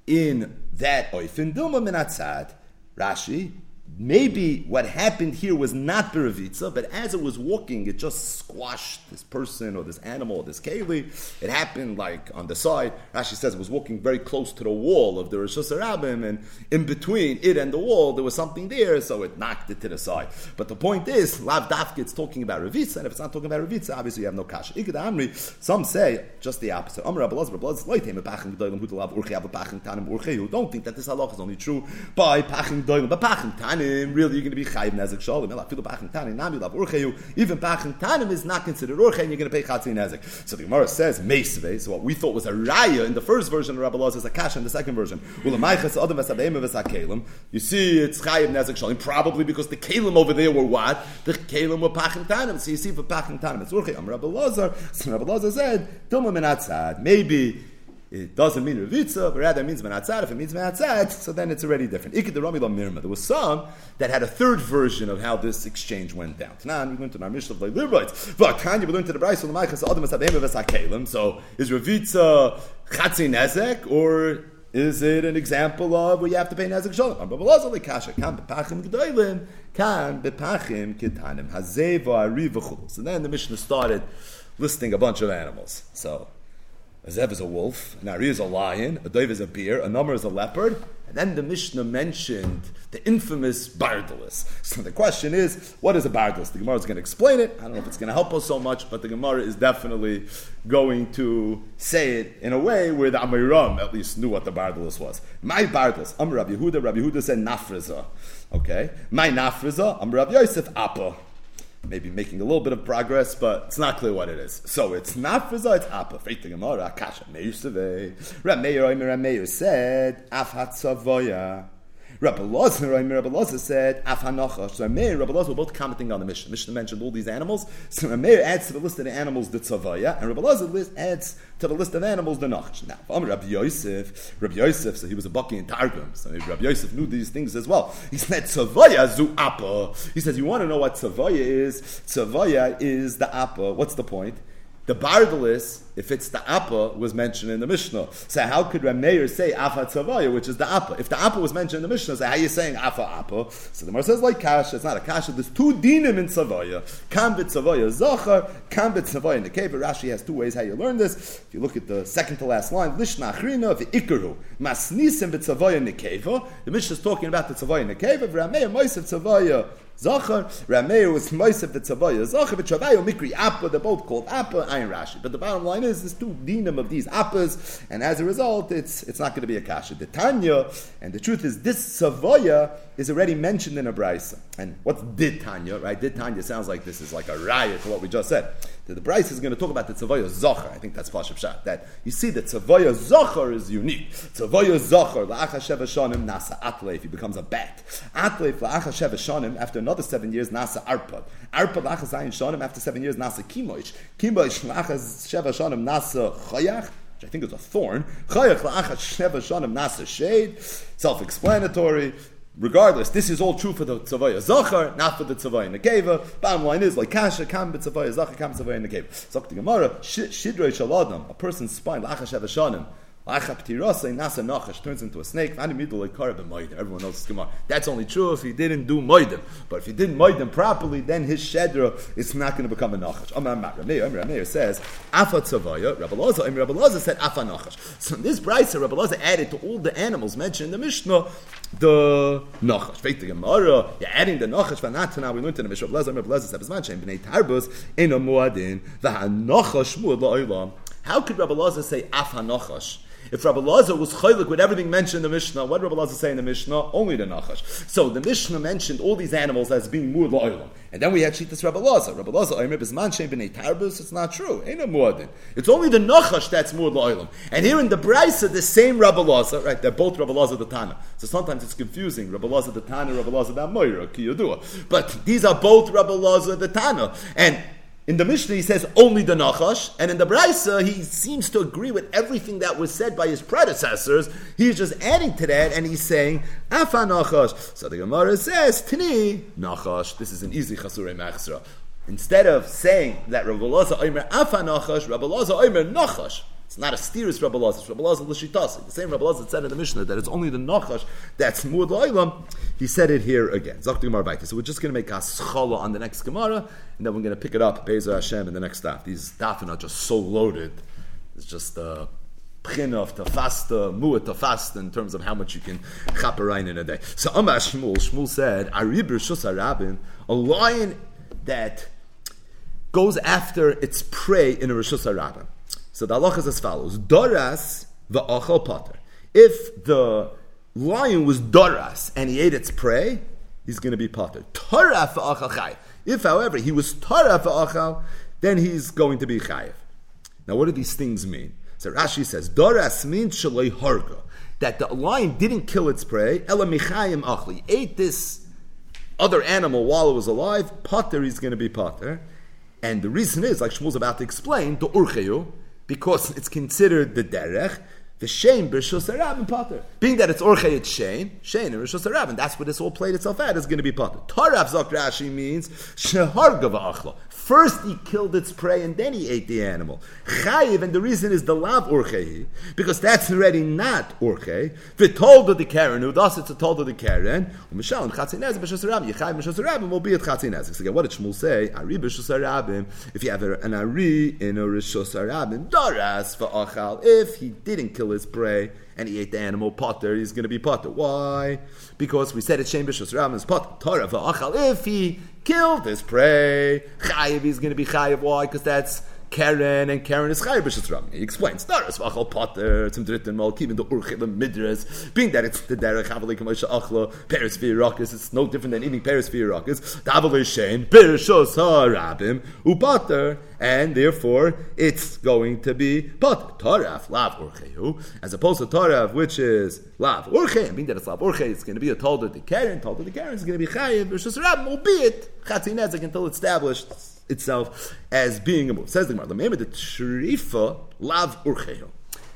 in that oifin dilma minatzad. Rashi, maybe what happened here was not berevitza, but as it was walking, it just squashed this person or this animal or this keli. It happened like on the side. Rashi says it was walking very close to the wall of the Rosh Hashanah, and in between it and the wall, there was something there, so it knocked it to the side. But the point is, Lav Dafka is talking about revitza, and if it's not talking about revitza, obviously you have no kasha. Igad Amri, some say just the opposite. Don't think that this halach is only true by pachin doilim, but pachin tanim, really, you're going to be chayiv nezek shalom. Even pachin tanim is not considered orche, and you're going to pay chatzin nezek. So the Gemara says meisvei. So what we thought was a raya in the first version of Rabbi Elazar is a kasha in the second version. You see, it's chayiv nezek shalom probably because the kelim over there were what? The kelim were pachin tanim. So you see, for pachin tanim, it's orche. I'm Rabbi Elazar. So Rabbi Elazar said, "Dilma menatzad." Maybe it doesn't mean revitza, but rather it means menatzad. If it means menatzad, so then it's already different. There was some that had a third version of how this exchange went down. Now, we went to our Mishnah of the Levites. We learned to the Brayso, so is revitza chatzin nezek, or is it an example of where you have to pay nezek shalom? So then the Mishnah started listing a bunch of animals. So a zev is a wolf, an ari is a lion, a dov is a bear, a namer is a leopard, and then the Mishnah mentioned the infamous bardalus. So the question is, what is a bardalus? The Gemara is going to explain it. I don't know if it's going to help us so much, but the Gemara is definitely going to say it in a way where the Amiram at least knew what the bardalus was. My bardalus, Amar Rabbi Yehuda said nafriza. Okay, my nafriza, Amar Rabbi Yosef apa. Maybe making a little bit of progress, but it's not clear what it is. So it's not friza, it's apa. Freiting Gemara, kasha meisavei. Rameir said afatzavoya. Rabbi Elazar said afanocha. So Rameir, Rabbi Elazar were both commenting on the Mishnah. Mishnah mentioned all these animals. So Rameir adds to the list of the animals the tzavoya, and Rabbi Elazar adds to the list of animals the nachash. Now, Rabbi Yosef, so he was a baki in Targum, so maybe Rabbi Yosef knew these things as well. He said tzavoya zu apa. He says, you want to know what tzavoya is? Tzavoya is the apa. What's the point? The bardalus, if it's the appa, was mentioned in the Mishnah. So how could Rameir say afa tzavaya, which is the appa? If the appa was mentioned in the Mishnah, so how are you saying afa appa? So the Mar says like kasha, it's not a kasha. There's two dinim in tzavaya. Kambit tzavaya zachar, kambit tzavaya in the cave. Rashi has two ways how you learn this. If you look at the second to last line, lishna achrina v'ikaru masnisim v'tzavaya in the cave. The Mishnah is talking about the tzavaya in the cave. Rameir moisav tzavaya Zachar, Rameir was most of the Tzavaya Zachar, but Tzavaya Mikri Appa, they're both called Appa, Ayin Rashi. But the bottom line is, there's two dinam of these Appas, and as a result, it's not going to be a Kasha. The Tanya, and the truth is, this Tzavaya is already mentioned in a Braysa. And what's Did Tanya, right? Did Tanya sounds like this is like a riot to what we just said. The Braysa is going to talk about the Tzavaya Zachar. I think that's Pashav Shah. That you see that Tzavaya Zachar is unique. Tzavaya Zachar, La'acha Sheva Shonim, Nasa Atleif, he becomes a bat. Atleif, La'acha Sheva Shonim, after another 7 years, nasa arpad. Arpad lachas ayin shonim. After 7 years, nasa kimoish. Kimoish lachas sheva shonim nasa chayach, which I think is a thorn. Chayach lachas sheva shonim nasa shade. Self-explanatory. Regardless, this is all true for the tzavaya zachar, not for the tzavaya nekeva. Bottom line is like kasha kam bet tzavaya zachar kam tzavaya nekeva. So the Gemara shidrei shaladam, a person's spine lachas sheva shonim turns into a snake. Everyone else is gemar. That's only true if he didn't do moedim. But if he didn't moedim properly, then his shedra is not going to become a nachash. Rameir says, Afa tzavaya, Rabbi Elazar, and Rabbi Elazar said Afa nachash. So in this brayso, Rabbi Elazar added to all the animals mentioned in the Mishnah the nachash. You're adding the nachash. Vanatana, we learned in the Mishnah, Rabbi Elazar said, B'zman she'en bnei tarbus eino muadin, v'hanachash muad la'olam. How could Rabbi Elazar say Afa nachash? If Rabbi Elazar was chaylik with everything mentioned in the Mishnah, what did Rabbi Elazar say in the Mishnah? Only the nachash. So the Mishnah mentioned all these animals as being muad la'olam. And then we had Shittas Rabbi Elazar. Rabbi Elazar, Omer b'zman she'en bnei tarbus, it's not true. Ain't no muadin. It's only the nachash that's muad la'olam. And here in the Braisa, the same Rabbi Elazar, right, they're both Rabbi Elazar the Tana. So sometimes it's confusing. Rabbi Elazar the Tana, Rabbi Elazar the Amoira, ki yodua. But these are both Rabbi Elazar the Tana. And in the Mishnah, he says only the nachash, and in the Braisa, he seems to agree with everything that was said by his predecessors. He's just adding to that, and he's saying Afa nachash. So the Gemara says Tani nachash. This is an easy chasurei machzra. Instead of saying that Rabbi Elazar Omer Afa nachash, Rabbi Elazar Omer nachash. It's not a steerist Rabbi Elazar. It's Rabbi Elazar l'shitasi. The same Rabbi Elazar said in the Mishnah that it's only the nachash that's muad la'olam. He said it here again. Zok the Gemara Baita. So we're just going to make a schala on the next Gemara, and then we're going to pick it up Be'ezer Hashem in the next daf. These dafin are just so loaded. It's just p'chinov tafasta, muad tafasta in terms of how much you can chaperein in a day. So Amar Shmuel. Shmuel said, Ari b'rshus harabin, a lion that goes after its prey in a reshus harabin. So the halacha is as follows: Doras v'achal pater. If the lion was doras and he ate its prey, he's going to be pater. Torah v'achal chayiv. If, however, he was torah v'achal, then he's going to be chayiv. Now, what do these things mean? So Rashi says doras means shalei harga, that the lion didn't kill its prey. Ela michayim achli, ate this other animal while it was alive. Pater, he's going to be pater, and the reason is, like Shmuel's about to explain, to urcheyu. Because it's considered the derech, the shein b'rishus harabim pater. Being that it's orchei, it's shein and b'rishus harabim. That's what this all played itself at, is going to be pater. Tarav, Zok Rashi, means sheharga v'achla. First he killed its prey and then he ate the animal. Chayiv, and the reason is the lav orchei, because that's already not orchei. V'toldo d'keren, thus it's a toldo d'keren. U'mishal, and chatzinez b'rishus harabim. Yechayiv b'rishus harabim will be at chatzinez. Again, what did Shmuel say? Ari b'rishus harabim. If you have an ari in a rishus harabim, doras v'achal. If he didn't kill his prey and he ate the animal, potter, he's going to be potter. Why? Because we said it's shein b'rishus harabim is potter. Torah v'achal. If he killed his prey, chayiv, he's going to be chayiv. Why? Because that's Karen, and Karen is chayiv b'rishus harabim. He explains, Doras v'achal potter, zum dritten mal, kivin the urchei l'midras, being that it's the derech, havelei k'moshe achla, peres v'yirakis, it's no different than eating peres v'yirakis, havelei shein, b'rishus harabim, u'potter, and therefore it's going to be pot Torav Lav Urchehu, as opposed to Torav, which is Lav Urchei. I mean that it's Lav Urchei, it's going to be a Tolda the Karen is going to be Chayiv, Rishus Rabim, albeit Chatzinezek until it established itself as being a move. Says the Gemara, remember the Shrifa Lav Urchehu.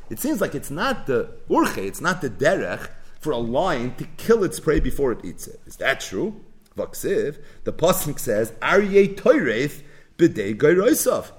It seems like it's not the Urchei, it's not the Derech for a lion to kill its prey before it eats it. Is that true? Vaksiv, the Pasuk says, Aryeh Toireth, B'day Goyroisov.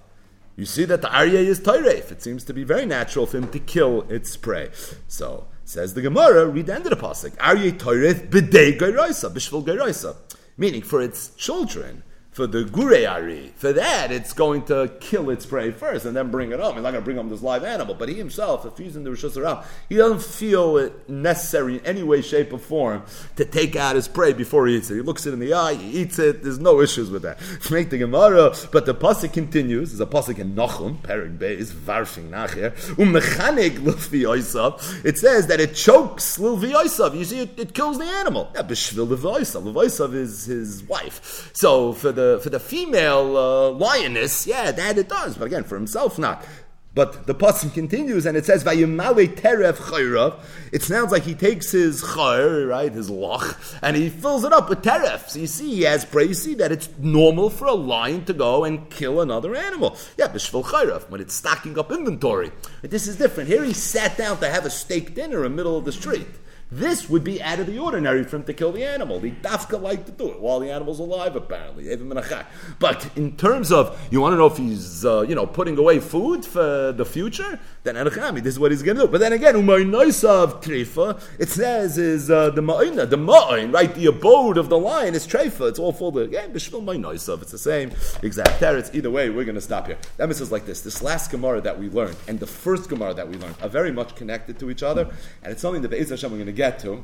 You see that the Aryeh is Toiref. It seems to be very natural for him to kill its prey. So, says the Gemara, read the end of the Pasuk. Aryeh Toiref B'day Goyroisov, B'shvil Goyroisov. Meaning for its children, for the Gurei Ari. For that, it's going to kill its prey first and then bring it home. He's not going to bring home this live animal. But he himself, if he's in the Rishus Harabim, he doesn't feel it necessary in any way, shape, or form to take out his prey before he eats it. He looks it in the eye, he eats it. There's no issues with that. Make the Gemara. But the pasuk continues. There's a pasuk in Nochum, Perek Beis, Varfing Nacher, Umechanek L'Fi Oisav. It says that it chokes L'Fi Oisav. You see, it kills the animal. Yeah, B'shvil L'Fi Oisav. L'Fi Oisav is his wife. So, for the female lioness, yeah, that it does. But again, for himself, not. But the pasuk continues, and it says, "Vayimale teref chayrav." It sounds like he takes his chayr, right, his loch, and he fills it up with teref. So you see, he has prey. You see that it's normal for a lion to go and kill another animal. Yeah, b'shvil chayrav, when it's stocking up inventory. But this is different. Here he sat down to have a steak dinner in the middle of the street. This would be out of the ordinary for him to kill the animal. They dafka like to do it while the animal's alive, apparently. But in terms of, you want to know if he's, putting away food for the future? Then this is what he's going to do. But then again, it says is the ma'in, right? The abode of the lion is treifa. It's all full of, it's the same exact teretz. Either way, we're going to stop here. That means it's like this. This last Gemara that we learned and the first Gemara that we learned are very much connected to each other. And it's something that Be'ez Hashem we're going to get to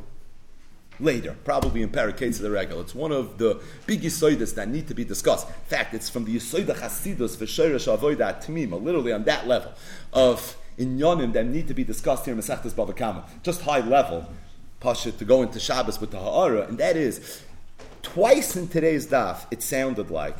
later, probably in Paraketz of the Regal. It's one of the big Yisoidas that need to be discussed. In fact, it's from the Yisoida Chasidus V'Sheirash Avoida Atmima, literally on that level of Inyonim that need to be discussed here in Masechtas Bava Kama. Just high level, Pasha, to go into Shabbos with the Ha'ara, and that is, twice in today's daf, it sounded like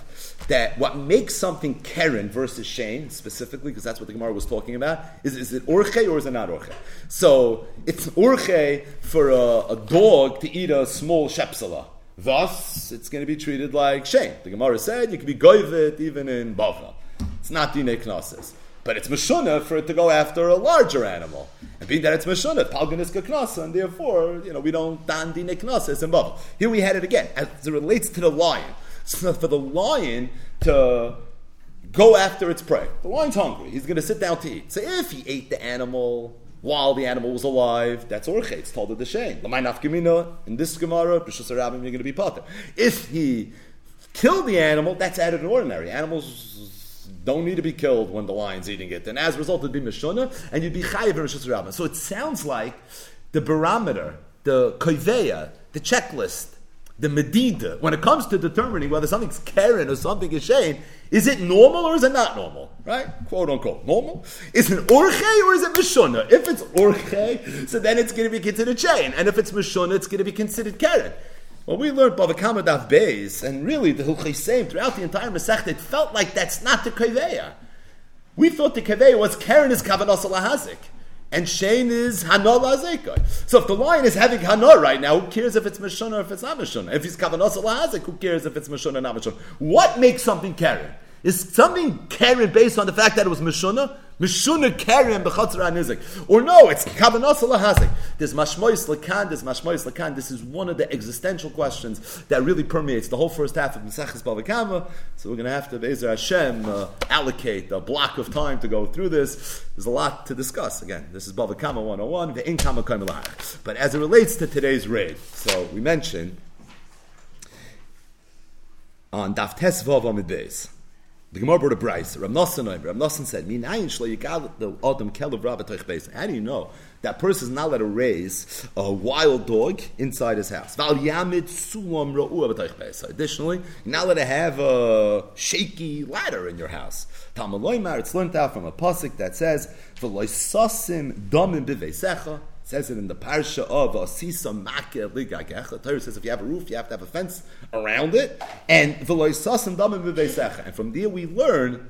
that what makes something Keren versus Shein, specifically, because that's what the Gemara was talking about, is it Orche or is it not Orche? So, it's Orche for a dog to eat a small Shepsala. Thus, it's going to be treated like Shein. The Gemara said you can be Goyvet even in Bava. It's not Dine Knosses. But it's Meshunah for it to go after a larger animal. And being that it's Meshunah, Palganiska Knasa, and therefore, we don't dan Dine Knosses in Bava. Here we had it again, as it relates to the lion. So for the lion to go after its prey. The lion's hungry. He's going to sit down to eat. So if he ate the animal while the animal was alive, that's orche. It's called a deshein. L'may nafkamina, in this Gemara, B'shus HaRabim, you're going to be potter. If he killed the animal, that's out of the ordinary. Animals don't need to be killed when the lion's eating it. And as a result, it'd be mishona, and you'd be chayiv in B'shus HaRabim. So it sounds like the barometer, the koiveya, the checklist, the medida, when it comes to determining whether something's Karen or something is Shein, is it normal or is it not normal? Right? Quote unquote. Normal? Is it Orche or is it Meshunah? If it's Orche, so then it's going to be considered Shein. And if it's Meshunah, it's going to be considered Karen. Well, we learned Bava Kama Daf Beis, and really the Hulchayseim throughout the entire Masechta, it felt like that's not the Kaveya. We thought the Kaveya was Karen is Kavanos Lahazik. And Shein is Hanor Lahazik. So if the lion is having Hanor right now, who cares if it's Meshonah or if it's not Meshonah? If he's Kavanos Lahazik, who cares if it's Meshonah or not Meshonah? What makes something Karen? Is something Karen based on the fact that it was Meshonah? Meshonah Karen B'chatzar HaNizik. Or no, it's Kavanos Lahazik. There's Mashmois Lakan, there's Mashmois Lakan. This is one of the existential questions that really permeates the whole first half of Maseches Bava Kama. So we're going to have to, Be'ezer Hashem, allocate a block of time to go through this. There's a lot to discuss. Again, this is Bava Kama 101, the In Kama Kaim Lahach. But as it relates to today's raid, so we mentioned on Daf Tes Vav Amid Beis, the Gemara brought a brayse. Rav Nosson said, how do you know that person is not allowed to raise a wild dog inside his house? Additionally, you're not allowed to have a shaky ladder in your house. It's learned out from a pasuk that says, it says it in the parsha of Asisa Makeh Ligagecha. Torah says if you have a roof, you have to have a fence around it. And V'lo Yisasem Damim B'Veisecha. And from there we learn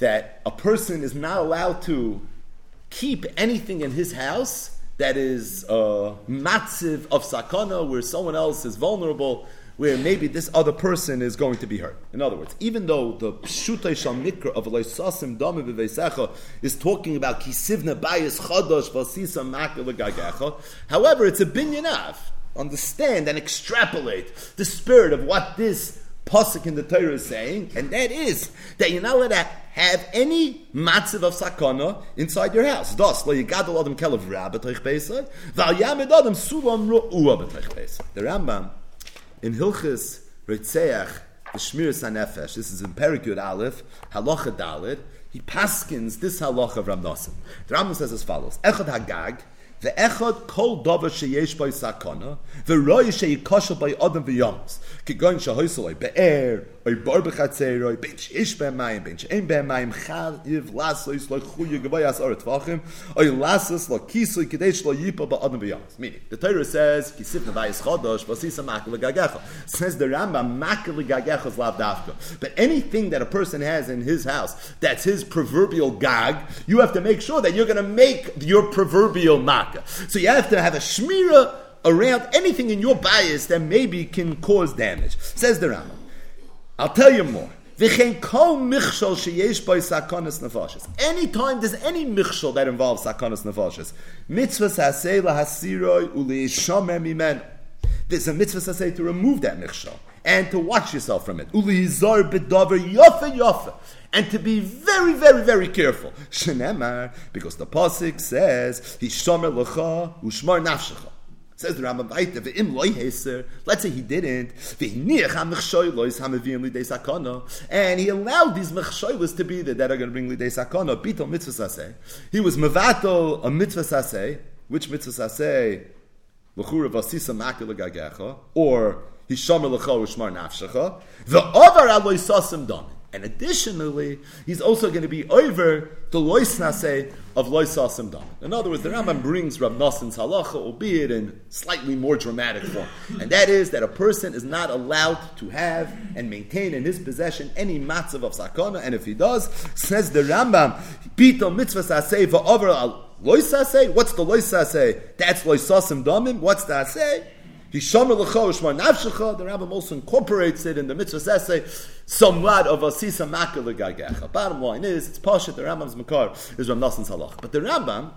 that a person is not allowed to keep anything in his house that is matziv of sakana, where someone else is vulnerable, where maybe this other person is going to be hurt. In other words, even though the Pshutei Shal Mikra of Leisasim Dami B'Veisecha is talking about Kisivna Bayis Chadosh Vasisa Makil Gagecha, however, it's a binyanav. Understand and extrapolate the spirit of what this pasuk in the Torah is saying, and that is that you're not allowed to have any matziv of sakana inside your house. Thus, lo yigadol adam kelav rabatoich beisad, v'al yamid adam sulam ro'ua batoich beisad. The Rambam in Hilchis Ritzeach, the Shmiras HaNefesh, this is in Perikud Aleph, Halacha Daled, he paskins this halacha of Rav Nosson. The Rambam says as follows: Echad Hagag, the Echad Kol Davar Sheyesh by Sakana, the Roy Sheyikashel by Adam v'Yamos, Kigon Shahoysoloi Be'er, Oy Bar B'Chatzeroi, Ben Sheish Be'Mayim, Ben Sheim Be'Mayim, Chayiv Lasos Lo Chuyu Gevayas Aret Vachim, Oy Lasos Lo Kisui Kadesh Lo Yipa Ba'Adam v'Yamos. Meaning, the Torah says, Kisif Nevayis Chodosh, Vasisa Makil Gagecha. Says the Rambam, Makil Gagecha is Lav Davka. But anything that a person has in his house, that's his proverbial gag, you have to make sure that you're going to make your proverbial mak. So you have to have a shmira around anything in your bias that maybe can cause damage. Says the Rambam. I'll tell you more. V'chein kol michshol sheyesh by sakonas nefashes. Anytime there's any michshol that involves sakonas nefashes, mitzvah sasei lahasiroi uleishamem imen. There's a mitzvah sasei to remove that michshol and to watch yourself from it. Uleizar bedavar yafa yafa. And to be very, very, very careful. Shenemar, because the pasuk says, Hishomer lecha ushmar nafshecha. Says the Rambam Vayta, ve'im loy heser. Let's say he didn't. Ve'iniach ha'mechshoylos ha'mevi'im lidei sakana. And he allowed these mechshoylos to be there that are going to bring lidei sakana. Bitol mitzvah saseh. He was mevato a mitzvah saseh. Which mitzvah saseh? L'chura vasisa makil l'gagecha. Or Hishomer lecha ushmar nafshecha. Ve'ovar aloy sasim damin. And additionally, he's also going to be over the lois naseh of lois asim dam. In other words, the Rambam brings Rav Nassim's halacha, albeit in slightly more dramatic form. And that is that a person is not allowed to have and maintain in his possession any matzav of sakana. And if he does, says the Rambam, Pito mitzvah saseh va'over al lois naseh. What's the lois naseh? That's lois asim damim. What's the naseh? The Rambam also incorporates it in the mitzvah essay, somewhat of asisa makil l'gagecha. Bottom line is, it's pashut, the Rambam's makar is Rav Nassim's halach. But the Rambam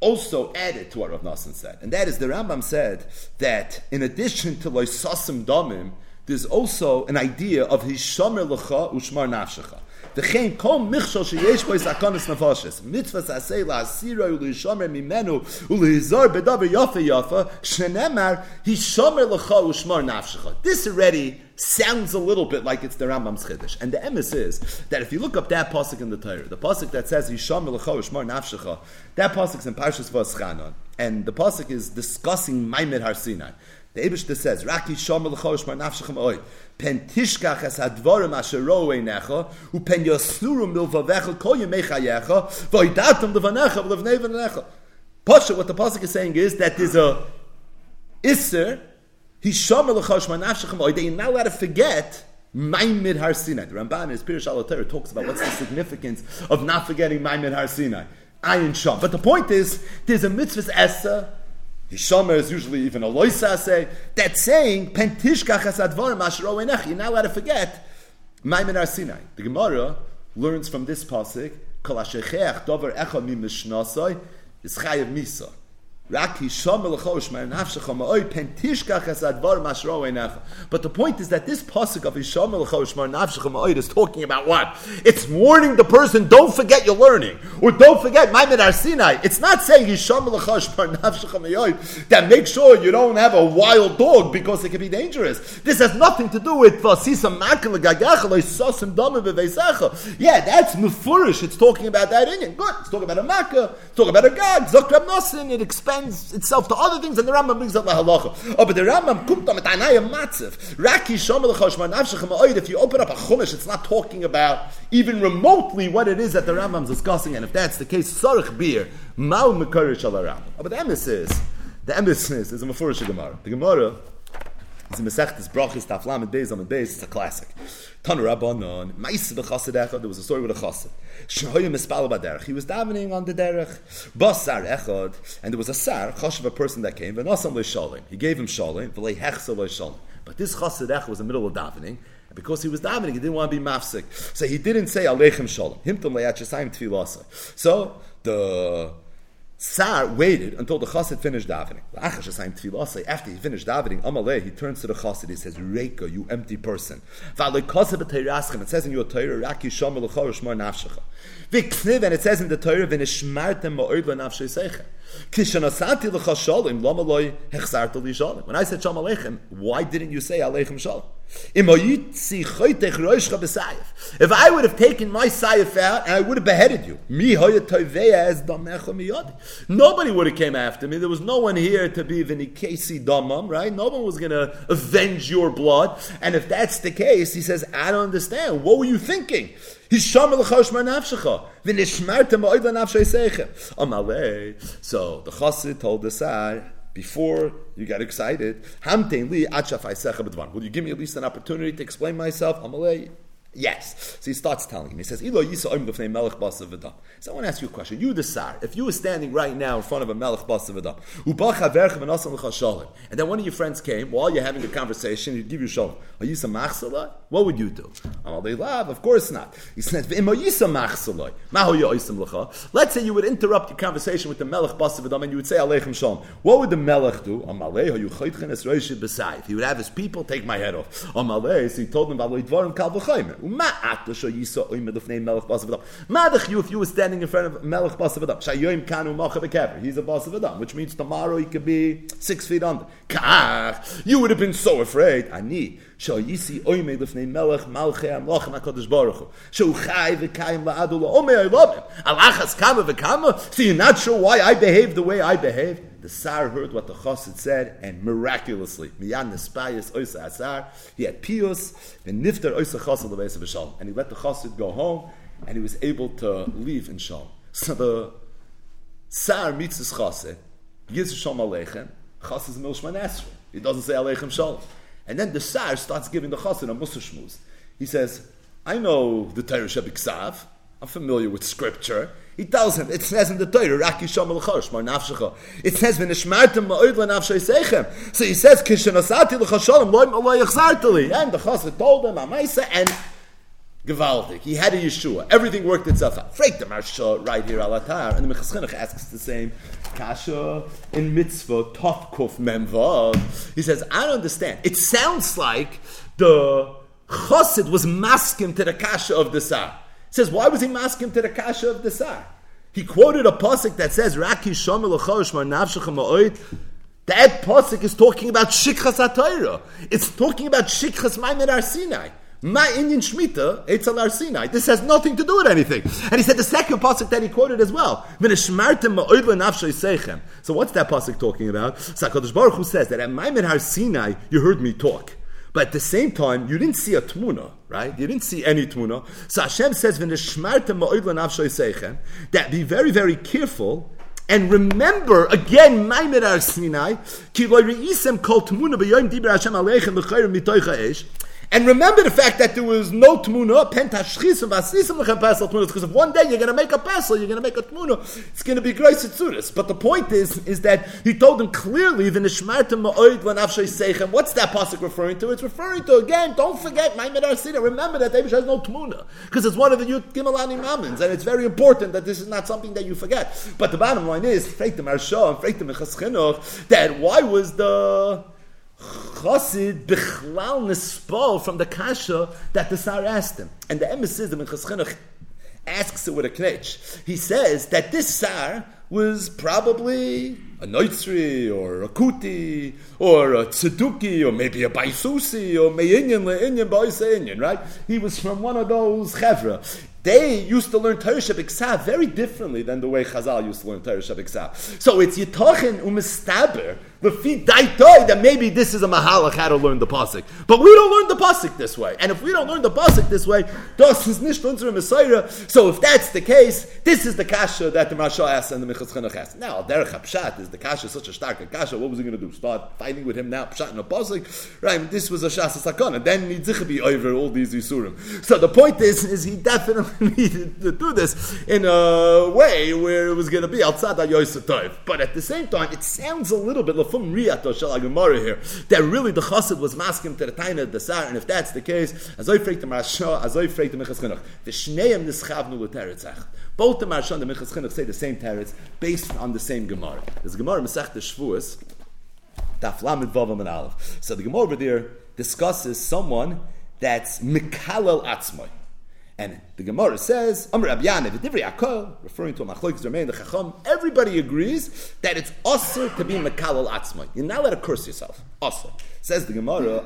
also added to what Rav Nassim said. And that is, the Rambam said that in addition to loisasim damim, there's also an idea of hishomer lecha ushmar nafshecha. V'chein kol michshol sheyesh bo sakanas nefashes. Mitzvah saseh la'asiroi u'lehishomer mimenu u'lehizar bedavar yafa yafa shenemar hishomer lecha u'shmar nafshecha. This already sounds a little bit like it's the Rambam's chiddush. And the emes is that if you look up that pasuk in the Torah, the pasuk that says hishomer lecha u'shmar nafshecha, that pasuk's in Parshas Va'aschanan. And the pasuk is discussing Maimed Har Sinai. The Eibishter says, "Raki shomer l'cha u'shmar nafshechem oid pen tishkach es hadvarim asher ro'u einecha upen yasuru milvavecha kol yemei chayecha v'oidatam levanecha v'levnei v'necha." Pasha, what the pasuk is saying is that there's a iser. He shomer l'cha u'shmar nafshechem oid. They are not allowed to forget Maimed Har Sinai. The Ramban in his Pirush al Torah talks about what's the significance of not forgetting Maimed Har Sinai. Ayin sham. But the point is, there's a mitzvah eser. Hishomer is usually even a loisase. That's saying, Pentishkach hasadvar mashro enech. You're not allowed to forget Maimed Har Sinai. The Gemara learns from this pasuk, Kol ha-shecheach dover echa mi mishnasoi is chayav misa. Rak hishomer l'cha u'shmar nafshecha ma'oi pentishkach hasadvar mashro enech. But the point is that this pasuk of hishomer l'cha u'shmar nafshecha ma'oi is talking about what? It's warning the person, don't forget your learning. Or don't forget Maimed Har Sinai. It's not saying that make sure you don't have a wild dog because it can be dangerous. This has nothing to do with yeah, that's mefurish. It's talking about that Indian. Good. It's talking about a makkah. It's talking about a god. Zok Rav Nassim. It expands itself to other things, and the Rambam brings up the halacha. Oh, but the Rambam kumta mit anayim matziv. Raki shomer l'cha u'shmar nafshecha ma'od. If you open up a chumash, it's not talking about even remotely what it is that the Rambam's discussing. And if that's the case, sarich beer, ma'u mekarish al Rambam. But the emes is, it's a mefurish Gemara. The Gemara is a mesechtes brachis taf lamed beis lamed beis. It's a classic. Tanu Rabbanon, ma'is v'chasid. There was a story with a chassid. Shehoyim espal b'derech. He was davening on the derech. Basar echad, and there was a sar, chashav, a person that came. V'nasam le'shalim. He gave him shalim. V'lei hechsa le'shalim. But this chassid echad was in the middle of davening. And because he was davening, he didn't want to be mafsik. So he didn't say Aleichem Shalom. Himtam le'achasayim tefilasa. So the Tsar waited until the chassid finished davening. After he finished davening, Amalei, he turns to the chassid. He says, Reika, you empty person. It says in your Torah, Raki shomer l'cha u'shmar nafshecha. And it says in the Torah, V'nishmartem ma'od l'nafshei seicha. Kishanasati l'cha shalom, l'maloi hechzarta li shalom. When I said Shalom Aleichem, why didn't you say Aleichem Shalom? If I would have taken my sayif out and I would have beheaded you, nobody would have came after me. There was no one here to be v'nikesi damam, right? No one was going to avenge your blood. And if that's the case, he says, I don't understand. What were you thinking? So the chassid told the sar, before you got excited, will you give me at least an opportunity to explain myself? Yes. So he starts telling him. He says, Ilo Yisa Oim Lefnei Melech Basa V'Dam. So I want to ask you a question. You, the Sar, if you were standing right now in front of a Melech Basa V'Dam, and then one of your friends came, while you're having a conversation, he'd give you shalom. Are you some machsalai? What would you do? Of course not. He says, let's say you would interrupt your conversation with the Melech Basa V'Dam and you would say, Aleichem Shalom. What would the Melech do? He would have his people take my head off. So he told them, if you were standing in front of Melech Basa V'Dam, he's a Basa V'Dam, which means tomorrow he could be 6 feet under. You would have been so afraid. So you're not sure why I behaved the way I behaved? The Sar heard what the Chassid said, and miraculously, he had piyus, and nifter oisa chassid lebeis v'shalom, and he let the Chassid go home, and he was able to leave in shalom. So the Sar meets his Chassid, gives shalom aleichem. Chassid's milshman asher. He doesn't say aleichem shalom, and then the Sar starts giving the Chassid a musar shmuz. He says, "I know the Torah shebiksav. I'm familiar with scripture." He tells him, it says in the Torah, Raki Shom L'chosh, Mar Nafshecha. It says, V'nishmartem ma'od l'nafshei seichem. So he says, Kishenasati l'chasholem, lo'y yachzartali. And the Chassid told him, Amaisa, and Gevaldik. He had a Yeshua. Everything worked itself out. Freik the Marsha right here al Atar. And the Mechas Chinuch asks the same Kasha in Mitzvah, Tov Kuf Mem Vav. He says, I don't understand. It sounds like the Chassid was masking to the Kasha of the Sar. Says, why was he masking to the Kasha of the Sar? He quoted a pasuk that says, Raki Shom L'chosh, Mar Nafshecha Ma'od. That pasuk is talking about Shikchas HaTorah. It's talking about Shikchas Maimed Har Sinai. My Indian Shemitah, Eitzel Har Sinai. This has nothing to do with anything. And he said the second pasuk that he quoted as well. V'nishmartem ma'od l'nafshei seichem. So what's that pasuk talking about? So HaKadosh Baruch Hu says that at Maimed Har Sinai, you heard me talk. But at the same time, you didn't see a tmuna, right? You didn't see any tmuna. So Hashem says, that be very, very careful and remember again, Maimed Har Sinai, and remember the fact that there was no tmuna, because if one day you're going to make a pesel, you're going to make a tmuna, it's going to be great tzuris. But the point is that he told him clearly, what's that pasuk referring to? It's referring to, again, don't forget, Maimed Har Sinai, remember that David has no tmuna, because it's one of the Yud Gimel Ani Mamins, and it's very important that this is not something that you forget. But the bottom line is, Freik the Marsha and Freik the Mechas Chinuch, that why was the Chassid Bichlal Nispal from the Kasha that the Sar asked him? And the emissaries, the Mechas Chinuch, asks it with a knetch. He says that this Sar was probably a Noitzri or a Kuti or a Tzeduki or maybe a Baisusi or Meinyan Leinyan Baisa Inyan, right? He was from one of those Chevra. They used to learn Torah Shebiksav very differently than the way Chazal used to learn Torah Shebiksav. So it's Yitochin Umistaber, Lefi Daitoi, that maybe this is a Mahalach how to learn the Pasuk. But we don't learn the Pasuk this way. And if we don't learn the Pasuk this way, Das is Nisht Unser Messiah. So if that's the case, this is the Kasha that the Marsha asked and the Mechas Chinuch asked. Now, Derech HaPshat is the Kasha, such a stark Kasha. What was he going to do? Start fighting with him now, Pshat in the Pasuk? Right, this was a Shas HaSakon. And then Nitzicha be over all these Yisurim. So the point is he definitely needed to do this in a way where it was going to be outside the Yosef Tov. But at the same time, it sounds a little bit lefum riato shel hagemara here that really the Chassid was masking to the taina of the Sar, and if that's the case, azoi freik the Marsha, azoi freik the Mechas Chinuch, the shneim nischavnu l'teretzach. Both the Marsha and the Mechas Chinuch say the same teretz based on the same Gemara. There's Gemara Masechta Shavuos, Daf Lamed Vav Amin Aleph. So the Gemara over there discusses someone that's mikalel atzmai. And the Gemara says, referring to a machlokes ramain the chacham, everybody agrees that it's asur to be mekalel atzma. You're not allowed to curse yourself. Asur. Says the Gemara,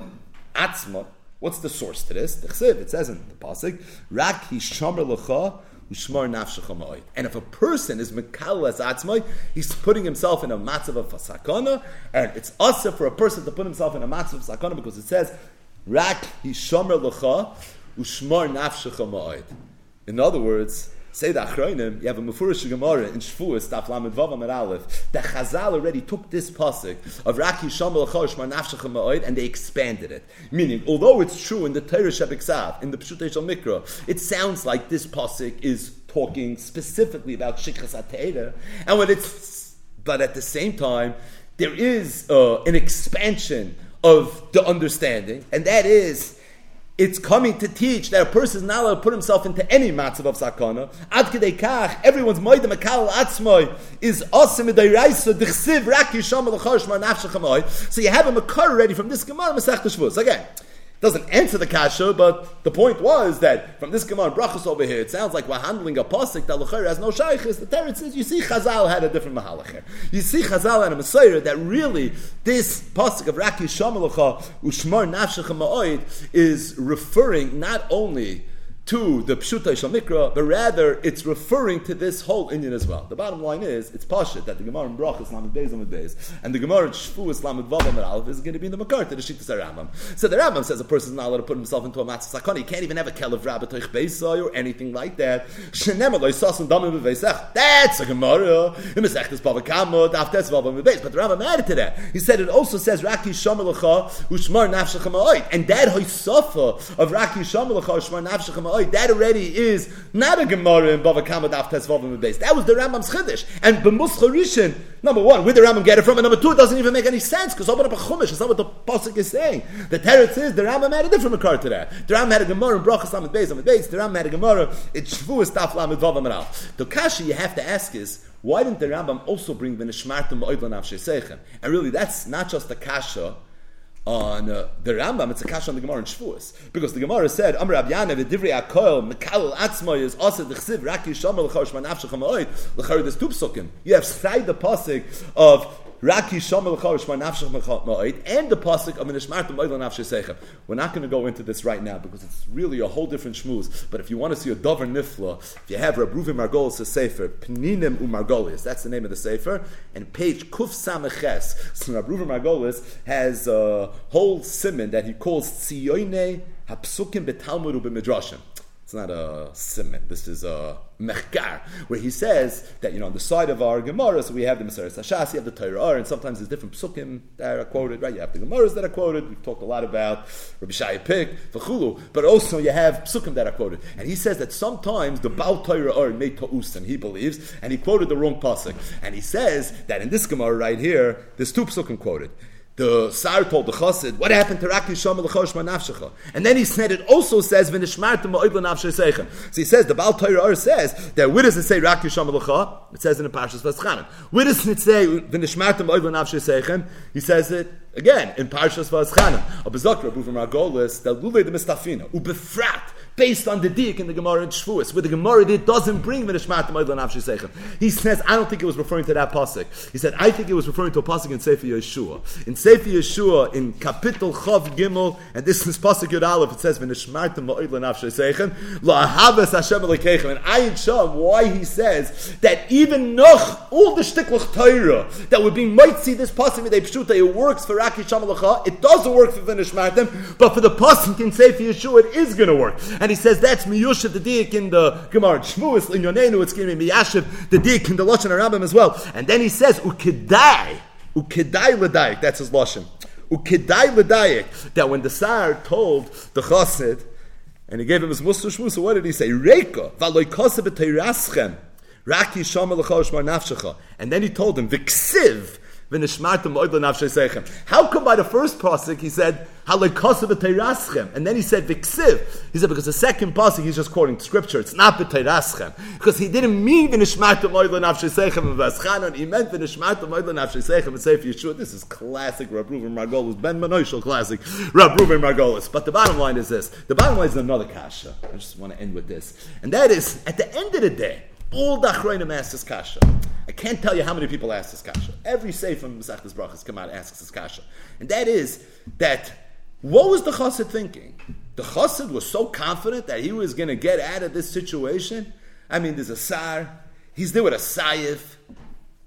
atzma, what's the source to this? It says in the pasuk, Rak hishamar lecha u'shmar nafshecha ma'od. And if a person is mekalel as atzma, he's putting himself in a matzav of sakana, and it's asur for a person to put himself in a matzav of sakana because it says, Rak hishamar lecha. In other words, say the Achronim, you have a Mefurish Gemara in Shavuos, Daf Lamed Vav Amud Aleph, that Chazal already took this pasuk of Raki Shamal Chosh Mar Nafshechem Ma'od, and they expanded it. Meaning, although it's true in the Torah Shebiksav, in the Pshutei Shel Mikra, it sounds like this pasuk is talking specifically about Shikchas HaTeira, and when it's, but at the same time, there is an expansion of the understanding, and that is, it's coming to teach that a person is not allowed to put himself into any matzav of sakana. Ad kedei kach, everyone's moedim akal atzmoi is asim edairaisa dichsiv rak yisham alachosh mar nafshechem ma'od. So you have a makar ready from this gemara Masechta Shavuos. Again, it doesn't answer the kasha, but the point was that from this gemara brachos over here, it sounds like we're handling a pasuk that l'chayr has no shaychus. The Torah says, you see, Chazal had a different mahalach here. You see, Chazal had a Masorah that really this pasuk of Rak Yisham Alecha Ushmar Nafshechem Ma'od is referring not only to the Pshutei Shel Mikra, but rather it's referring to this whole Indian as well. The bottom line is, it's pashut that the Gemara in Brachos Lamed Beis Amud Beis and the Gemara in Shavuos Lamed Vav Amud Aleph is going to be in the Makar to the Shittas HaRambam. So the Rambam says a person is not allowed to put himself into a Matzah Sakon. He can't even have a Kelev Rabatoich Beisai or anything like that. That's a Gemara. But the Rambam added to that. He said it also says Raki Shamalacha Ushmar Nafshechem Ma'od, and that Hoysafa of Raki Shamalacha Ushmar Nafshechem Ma'od, that already is not a Gemara in Bava Kama Daf Tes Vav Amud Beis. That was the Rambam's Chiddush. And B'mus Charishin, number one, where the Rambam get it from, and number two, it doesn't even make any sense, because open up a Chumash, it's not what the Pasuk is saying. The Teretz is, the Rambam had a different Makar to that. The Rambam had a Gemara in Brachos Lamed Beis Amud Beis, the Rambam had a Gemara in Shavuos Daf Lamed Vav Amud Aleph. The kasha you have to ask is, why didn't the Rambam also bring V'nishmartem Ma'od L'nafshei Seichem? And really, that's not just the kasha on the Rambam, it's a kasha on the Gemara in Shavuos, because the Gemara said, "Amar Rabbi Yana v'divrei Akoil mekal atzmai is also the chsiv Rak Yisham l'chor shman nafshechem ma'od l'chor des tupsukim." You have side the pasuk of Rak Yisham l'chor shman nafshechem ma'od and the pasuk of V'nishmartem Ma'od L'nafshei Seichem. We're not going to go into this right now because it's really a whole different shmooze. But if you want to see a Dover Nifla, if you have Reb Ruven Margolis' sefer Pninim U'Margolis, that's the name of the sefer, and page Kuf Sameches. So Reb Ruven Margolis has whole siman that he calls Tziyone Hapsukim B'Talmud U'B'Midrashim. It's not a siman. This is a mechkar, where he says that, you know, on the side of our Gemara, so we have the Maseres Hashas, you have the Torah, and sometimes there's different psukim that are quoted, right? You have the Gemaras that are quoted. We've talked a lot about Rabbi Shaya Pik, V'chulu, but also you have psukim that are quoted. And he says that sometimes the Baal Torah made ta'usim, he believes, and he quoted the wrong pasuk. And he says that in this Gemara right here, there's two psukim quoted. The Sar told the Chassid, what happened to Rak Yisham l'chor shma nafshecha? And then he said, it also says, V'nishmartem ma'od l'nafshei seichem. So he says, the Baal Torah says, that where does it say Rak Yisham l'chor? It says in the Parshas V'eschanim. Where does it say, V'nishmartem ma'od l'nafshei seichem? He says it again, in Parshas V'eschanim. Abizok Reb Ruven Margolis, the Lulei Demistafina, Ubefrat, based on the Diak in the Gemara in Shavuos, where the Gemara did doesn't bring V'nishmartem ma'od l'nafshei seichem. He says, I don't think it was referring to that pasuk. He said, I think it was referring to a pasuk in Sefer Yeshua. In Sefer Yeshua, in Kapitel Chav Gimel, and this is pasuk Yud Aleph, it says, V'nishmartem ma'od l'nafshei seichem, la'ahavas Hashem elokeichem. And Ayin Sham, why he says that even noch all the shtiklach Torah that would be might see this pasuk midei pshuta, it works for Rak Yisham l'chor, it doesn't work for V'nishmartem, but for the pasuk in Sefer Yeshua, it is going to work. And he says that's miyushiv the diak in the Gemara Shmuel in Yonenu. It's going to be miyashiv the diak in the Lashon HaRambam as well. And then he says ukedai l'daik. That's his lashon. Ukedai l'daik. That when the Sar told the Chassid and he gave him his Musar Shmuel, so what did he say? Reika v'aloi kasa b'teiraschem Rak Yisham l'chor shmar nafshecha. And then he told him v'ksiv v'nishmartem ma'od l'nafshei seichem. How come by the first pasuk he said? And then he said, V'ksiv. He said, because the second pasuk, he's just quoting scripture. It's not B'teiraschem. Because he didn't mean V'nishmartem ma'od l'nafshei seichem and V'eschanon. He meant V'nishmartem ma'od l'nafshei seichem and Sefer Yeshua. This is classic Reb Ruven Margolis. Ben Menoshel classic Reb Ruven Margolis. But the bottom line is this. The bottom line is another kasha. I just want to end with this. And that is, at the end of the day, all the Achronim asked this kasha. I can't tell you how many people ask this kasha. Every sefer from Masechtas Brachos come out and asks this kasha. And that is that what was the Chassid thinking? The Chassid was so confident that he was going to get out of this situation. I mean, there's a Sar. He's there with a Sayif.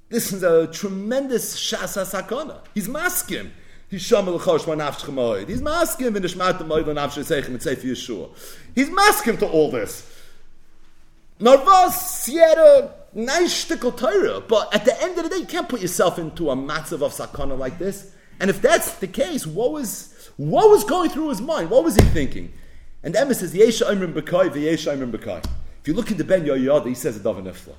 This is a tremendous Shas HaSakona. He's maskim. He's Shamal Chosh Manafshech Ma'od. He's maskim in the Shmartem Ma'od and Nafshech Seichem and Sefer Yeshua. He's maskim to all this. Narvas Sierra, nice shtickle Torah, but at the end of the day, you can't put yourself into a matzav of sakana like this. And if that's the case, what was going through his mind? What was he thinking? And Emma says, Yesha Imrim B'Kai, V'Yesha Imrim B'Kai. If you look into Ben Yoyada, he says a davar nifla.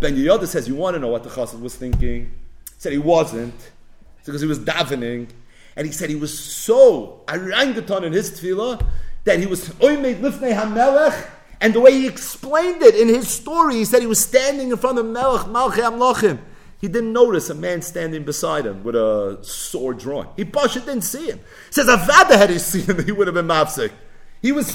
Ben Yoyada says, you want to know what the chassid was thinking? He said he wasn't. It's because he was davening. And he said he was so arangutan in his tefillah that he was oimed lifnei hamelech. And the way he explained it in his story, he said he was standing in front of Melech Malchei Amlochim. He didn't notice a man standing beside him with a sword drawn. He Pasha didn't see him. He says, Avada had he seen him, he would have been mafsek. He was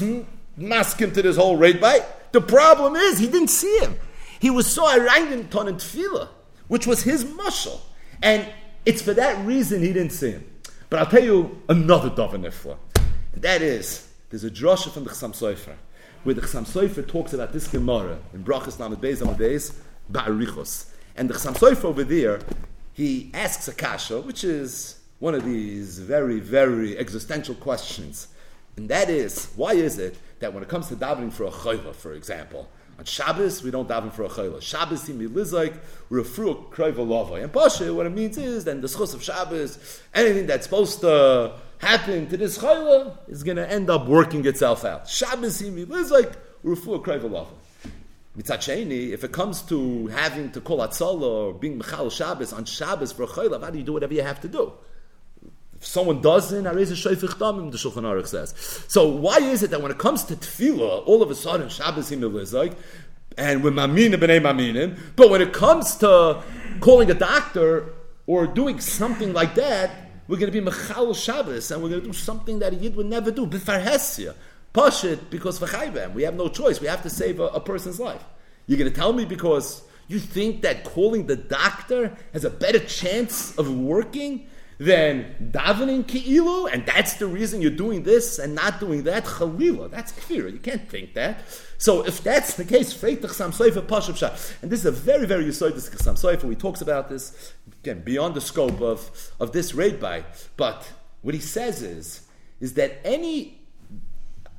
masking to this whole raid bite. The problem is, he didn't see him. He was so arangutan in tefillah, which was his mashal. And it's for that reason he didn't see him. But I'll tell you another davar nifla. And that is, there's a drasha from the Chassam Sofer, where the Chassam Sofer talks about this Gemara in Brachas Lamed Beis Amud Beis Ba'arichos. And the Chassam Sofer over there, he asks a kasha, which is one of these very, very existential questions. And that is, why is it that when it comes to davening for a chayla, for example, on Shabbos, we don't daven for a chayla. Shabbos, himi lizaik, refru krayva lava. And Pasha, what it means is that in the schus of Shabbos, anything that's supposed to happen to this chayla is going to end up working itself out. Shabbos himi lizaik refru krayva lava. Mitzat sheni, if it comes to having to call atzala or being mechal Shabbos on Shabbos for a chayla, how do you do whatever you have to do? If someone doesn't, I raise a shayfich damim, the Shulchan Aruch says. So why is it that when it comes to tefillah, all of a sudden Shabbos himi lizaik, and we're maminim b'nei maminim, but when it comes to calling a doctor or doing something like that, we're going to be mechal Shabbos, and we're going to do something that a yid would never do. B'farhesia, pashit, because v'chayvem, we have no choice. We have to save a person's life. You're going to tell me because you think that calling the doctor has a better chance of working than davening ki'ilu, and that's the reason you're doing this and not doing that? Chalila, that's kfira. You can't think that. So if that's the case, freit the Chassam Sofer pashup shah. And this is a very, very usoidus Chassam Sofer. He talks about this, again, beyond the scope of this rabbi. But what he says is that any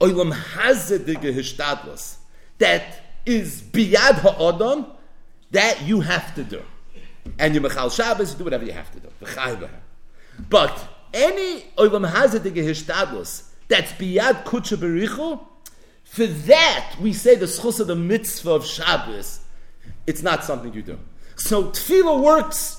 olam hazadige hishtadlos that is biyad ha'adam, that you have to do. And you mechal Shabbos, you do whatever you have to do. But any olam hazadige hishtadlos that's biyad kutsha berichu, for that we say the schus of the mitzvah of Shabbos, it's not something you do. So tefillah works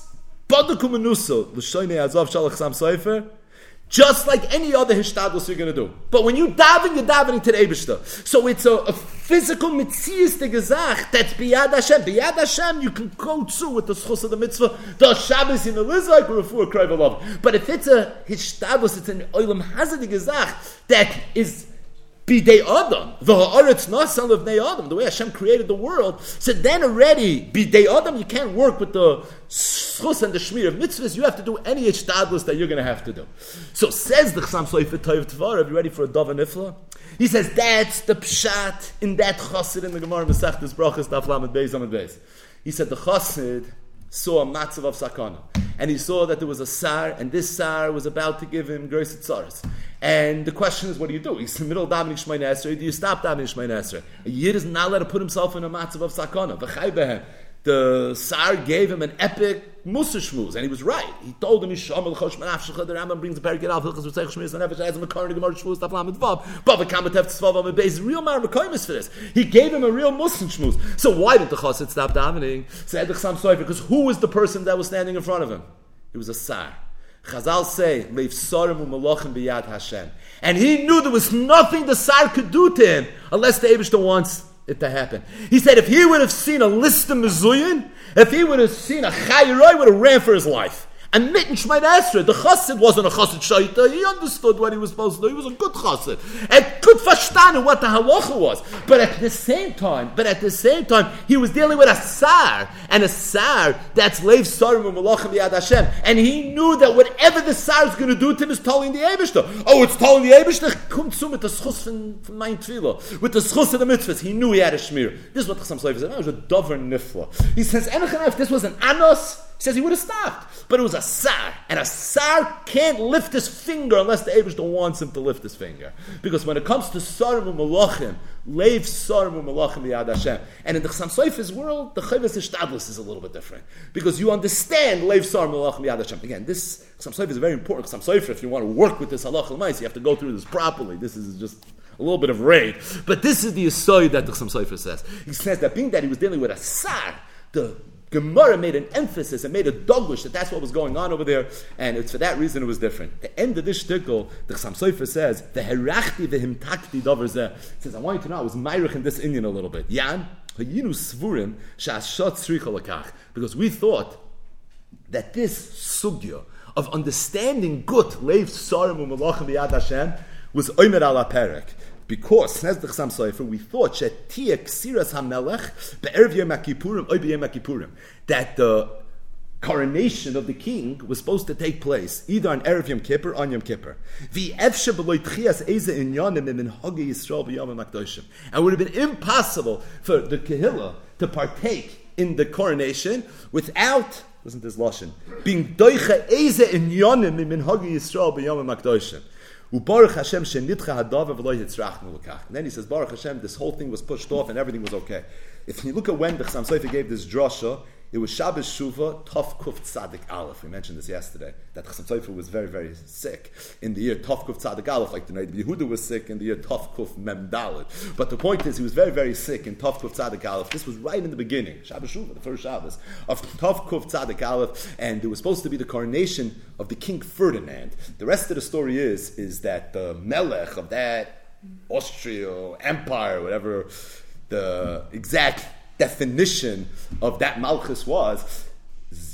just like any other hishtadlos you're going to do. But when you're davening to the Eibishter. So it's a physical mitzias de gezach that's biyad Hashem. Biyad Hashem, you can go through with the schus of the mitzvah, the Shabbos in the lizak, before cry of love. But if it's a hishtadlos, it's an olam hazard de gezach that is bidei adam, the haaretz nasal of nei adam, the way Hashem created the world. So then already bidei adam, you can't work with the schus and the shmir of mitzvahs. You have to do any ishtadlus that you're going to have to do. So says the Chassam Sofer Tov Tvar. Are you ready for a davar nifla? He says that's the pshat in that chassid in the Gemara Masechtas Brachos Daf Lamed Beis Amud Beis. He said the chassid saw a matzav of sakana, and he saw that there was a sar, and this sar was about to give him grace at tzaras. And the question is, what do you do? He's in the middle of davening Shmona Esrei. Do you stop davening Shmona Esrei? A yid is not allowed to put himself in a matzav of sakana. V'chai behem. The Sar gave him an epic Musa shmuz, and he was right. He told him, Yishamel Choshman Afshachad, the Rambam brings the Perikid Al, Hilchas V'Seich Shmiris, and Nefesh, Ezem, Akarni, Gemar, Shmuz, Taflam, and Vav, Bava, Kamatev, Tzvav, and Beis, real Mar, Mekoimis for this. He gave him a real Musa shmuz. So why did the Chassid stop davening? Said the Chassam Sofer, because who was the person that was standing in front of him? It was a Sar. Chazal say, Leif Sorim u'malachim b'yad Hashem. And he knew there was nothing the Sar could do to him, unless the Eibishter wants it to happen. He said if he would have seen a list of mezuyin, if he would have seen a chayroi, would have ran for his life. And Mitten Shmaya Esra, the chassid wasn't a chassid shaita. He understood what he was supposed to do. He was a good chassid and good fashtanu what the halacha was. But at the same time, he was dealing with a sar that's leiv sarim u'malachim b'yad Hashem, and he knew that whatever the sar is going to do to him is telling the Eibishter. Oh, it's telling the Eibishter. Come to with the schus from my tefillah, with the schus of the mitzvahs. He knew he had a shmir. This is what Chassam Sofer said. That was a davar nifla. He says, if this was an anos, He says he would have stopped. But it was a sar. And a sar can't lift his finger unless the Eibushter wants him to lift his finger. Because when it comes to sarim u'malachim, leiv sarim u'malachim b'yad Hashem. And in the Chassam Sofer's world, the Chayvus Hishtadlus is a little bit different. Because you understand leiv sarim u'malachim b'yad Hashem. Again, this Chassam Sofer is very important. Chassam Sofer, if you want to work with this halacha l'mais, you have to go through this properly. This is just a little bit of raid. But this is the aside that the Chassam Sofer says. He says that being that he was dealing with a sar, the Gemara made an emphasis and made a dogush that that's what was going on over there, and it's for that reason it was different. The end of this shtickle, the Chassam Sofer says, "Veherachti vehimtakti davar zeh." Says, I want you to know I was meirich in this Indian a little bit. Yan hayinu svurim she'ashat tzricha lekach, because we thought that this sugya of understanding gut leiv sarim u'malachim b'yad Hashem was oimer ala perek. Because, says the Chassam Sofer, we thought that the coronation of the king was supposed to take place either on Erev Yom Kippur or on Yom Kippur. And it would have been impossible for the Kehillah to partake in the coronation without, listen to this lashon, being doicha eize inyanim min hagi Yisrael b'yom ha'makdoshim. And then he says, Baruch Hashem, this whole thing was pushed off and everything was okay. If you look at when the Chassam Sofer gave this drasha, it was Shabbos Shuvah, Tov Kuf Tzadik Aleph. We mentioned this yesterday, that Chassam Sofer was very, very sick in the year Tov Kuf Tzadik Aleph, like the night Yehuda was sick in the year Tov Kuf Mem Dalet. But the point is, he was very, very sick in Tov Kuf Tzadik Aleph. This was right in the beginning, Shabbos Shuvah, the first Shabbos, of Tov Kuf Tzadik Aleph, and it was supposed to be the coronation of the King Ferdinand. The rest of the story is that the Melech of that Austria Empire, whatever the exact definition of that Malchus was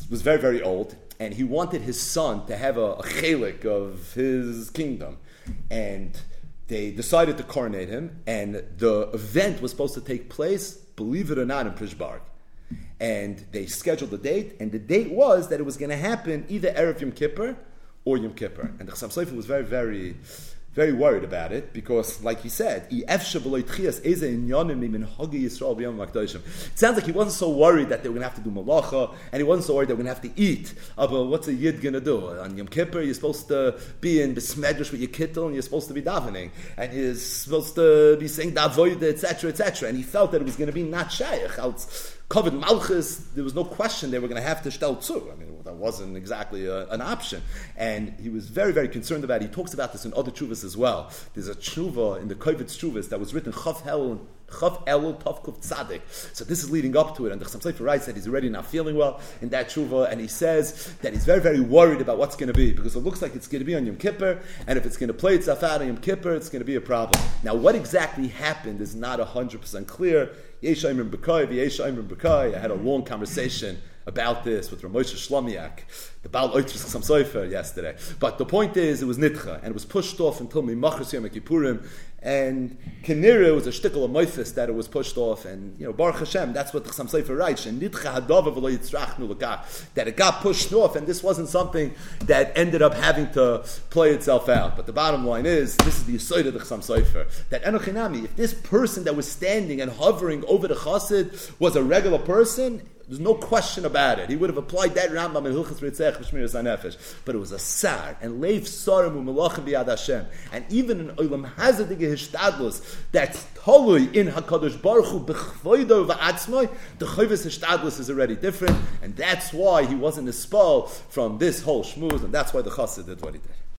very, very old, and he wanted his son to have a chelik of his kingdom, and they decided to coronate him, and the event was supposed to take place, believe it or not, in Prishbarg. And they scheduled the date, and the date was that it was going to happen either Erev Yom Kippur or Yom Kippur, and the Chassam Sofer was very, very, very worried about it, because, like he said, it sounds like he wasn't so worried that they were going to have to do malacha, and he wasn't so worried they were going to have to eat. But what's a Yid going to do? On Yom Kippur, you're supposed to be in Besmedrash with your kittel, and you're supposed to be davening, and you're supposed to be saying davoida, etc., etc. And he felt that it was going to be not shayach. Covered Malchus, there was no question they were going to have to shtel tzu. I mean, that wasn't exactly an option. And he was very, very concerned about it. He talks about this in other tshuvas as well. There's a tshuva in the Kovetz Tshuvas that was written Chav Elul Tov Kuf Tzadik. So this is leading up to it, and the Chassam Sofer writes that he's already not feeling well in that tshuva, and he says that he's very, very worried about what's going to be, because it looks like it's going to be on Yom Kippur, and if it's going to play itself out on Yom Kippur, it's going to be a problem. Now, what exactly happened is not 100% clear. I had a long conversation about this with Rav Moshe Shlomiak, the Baal Oitris Chassam Sofer, yesterday. But the point is, it was nitcha, and it was pushed off until Mimachas Yom Kippurim, and Kenira was a shtickle of Moifis that it was pushed off, and, you know, Baruch Hashem, that's what the Chassam Sofer writes, and nitcha hadava v'lo yitzrachnu l'kach, that it got pushed off, and this wasn't something that ended up having to play itself out. But the bottom line is, this is the yesod of the Chassam Sofer, that enochinami, if this person that was standing and hovering over the chassid was a regular person, there's no question about it. He would have applied that Rambam in Hilchos Reitzach B'Shmiras HaNefesh. But it was a sar, and leiv sarim u'malachim b'yad Hashem. And even in olam hazadig hishtadlus, that's tolui in Hakadosh Baruch Hu b'chvoido v'atzmoi. The chayvus hishtadlus is already different, and that's why he wasn't a spal from this whole shmuz, and that's why the chassid did what he did.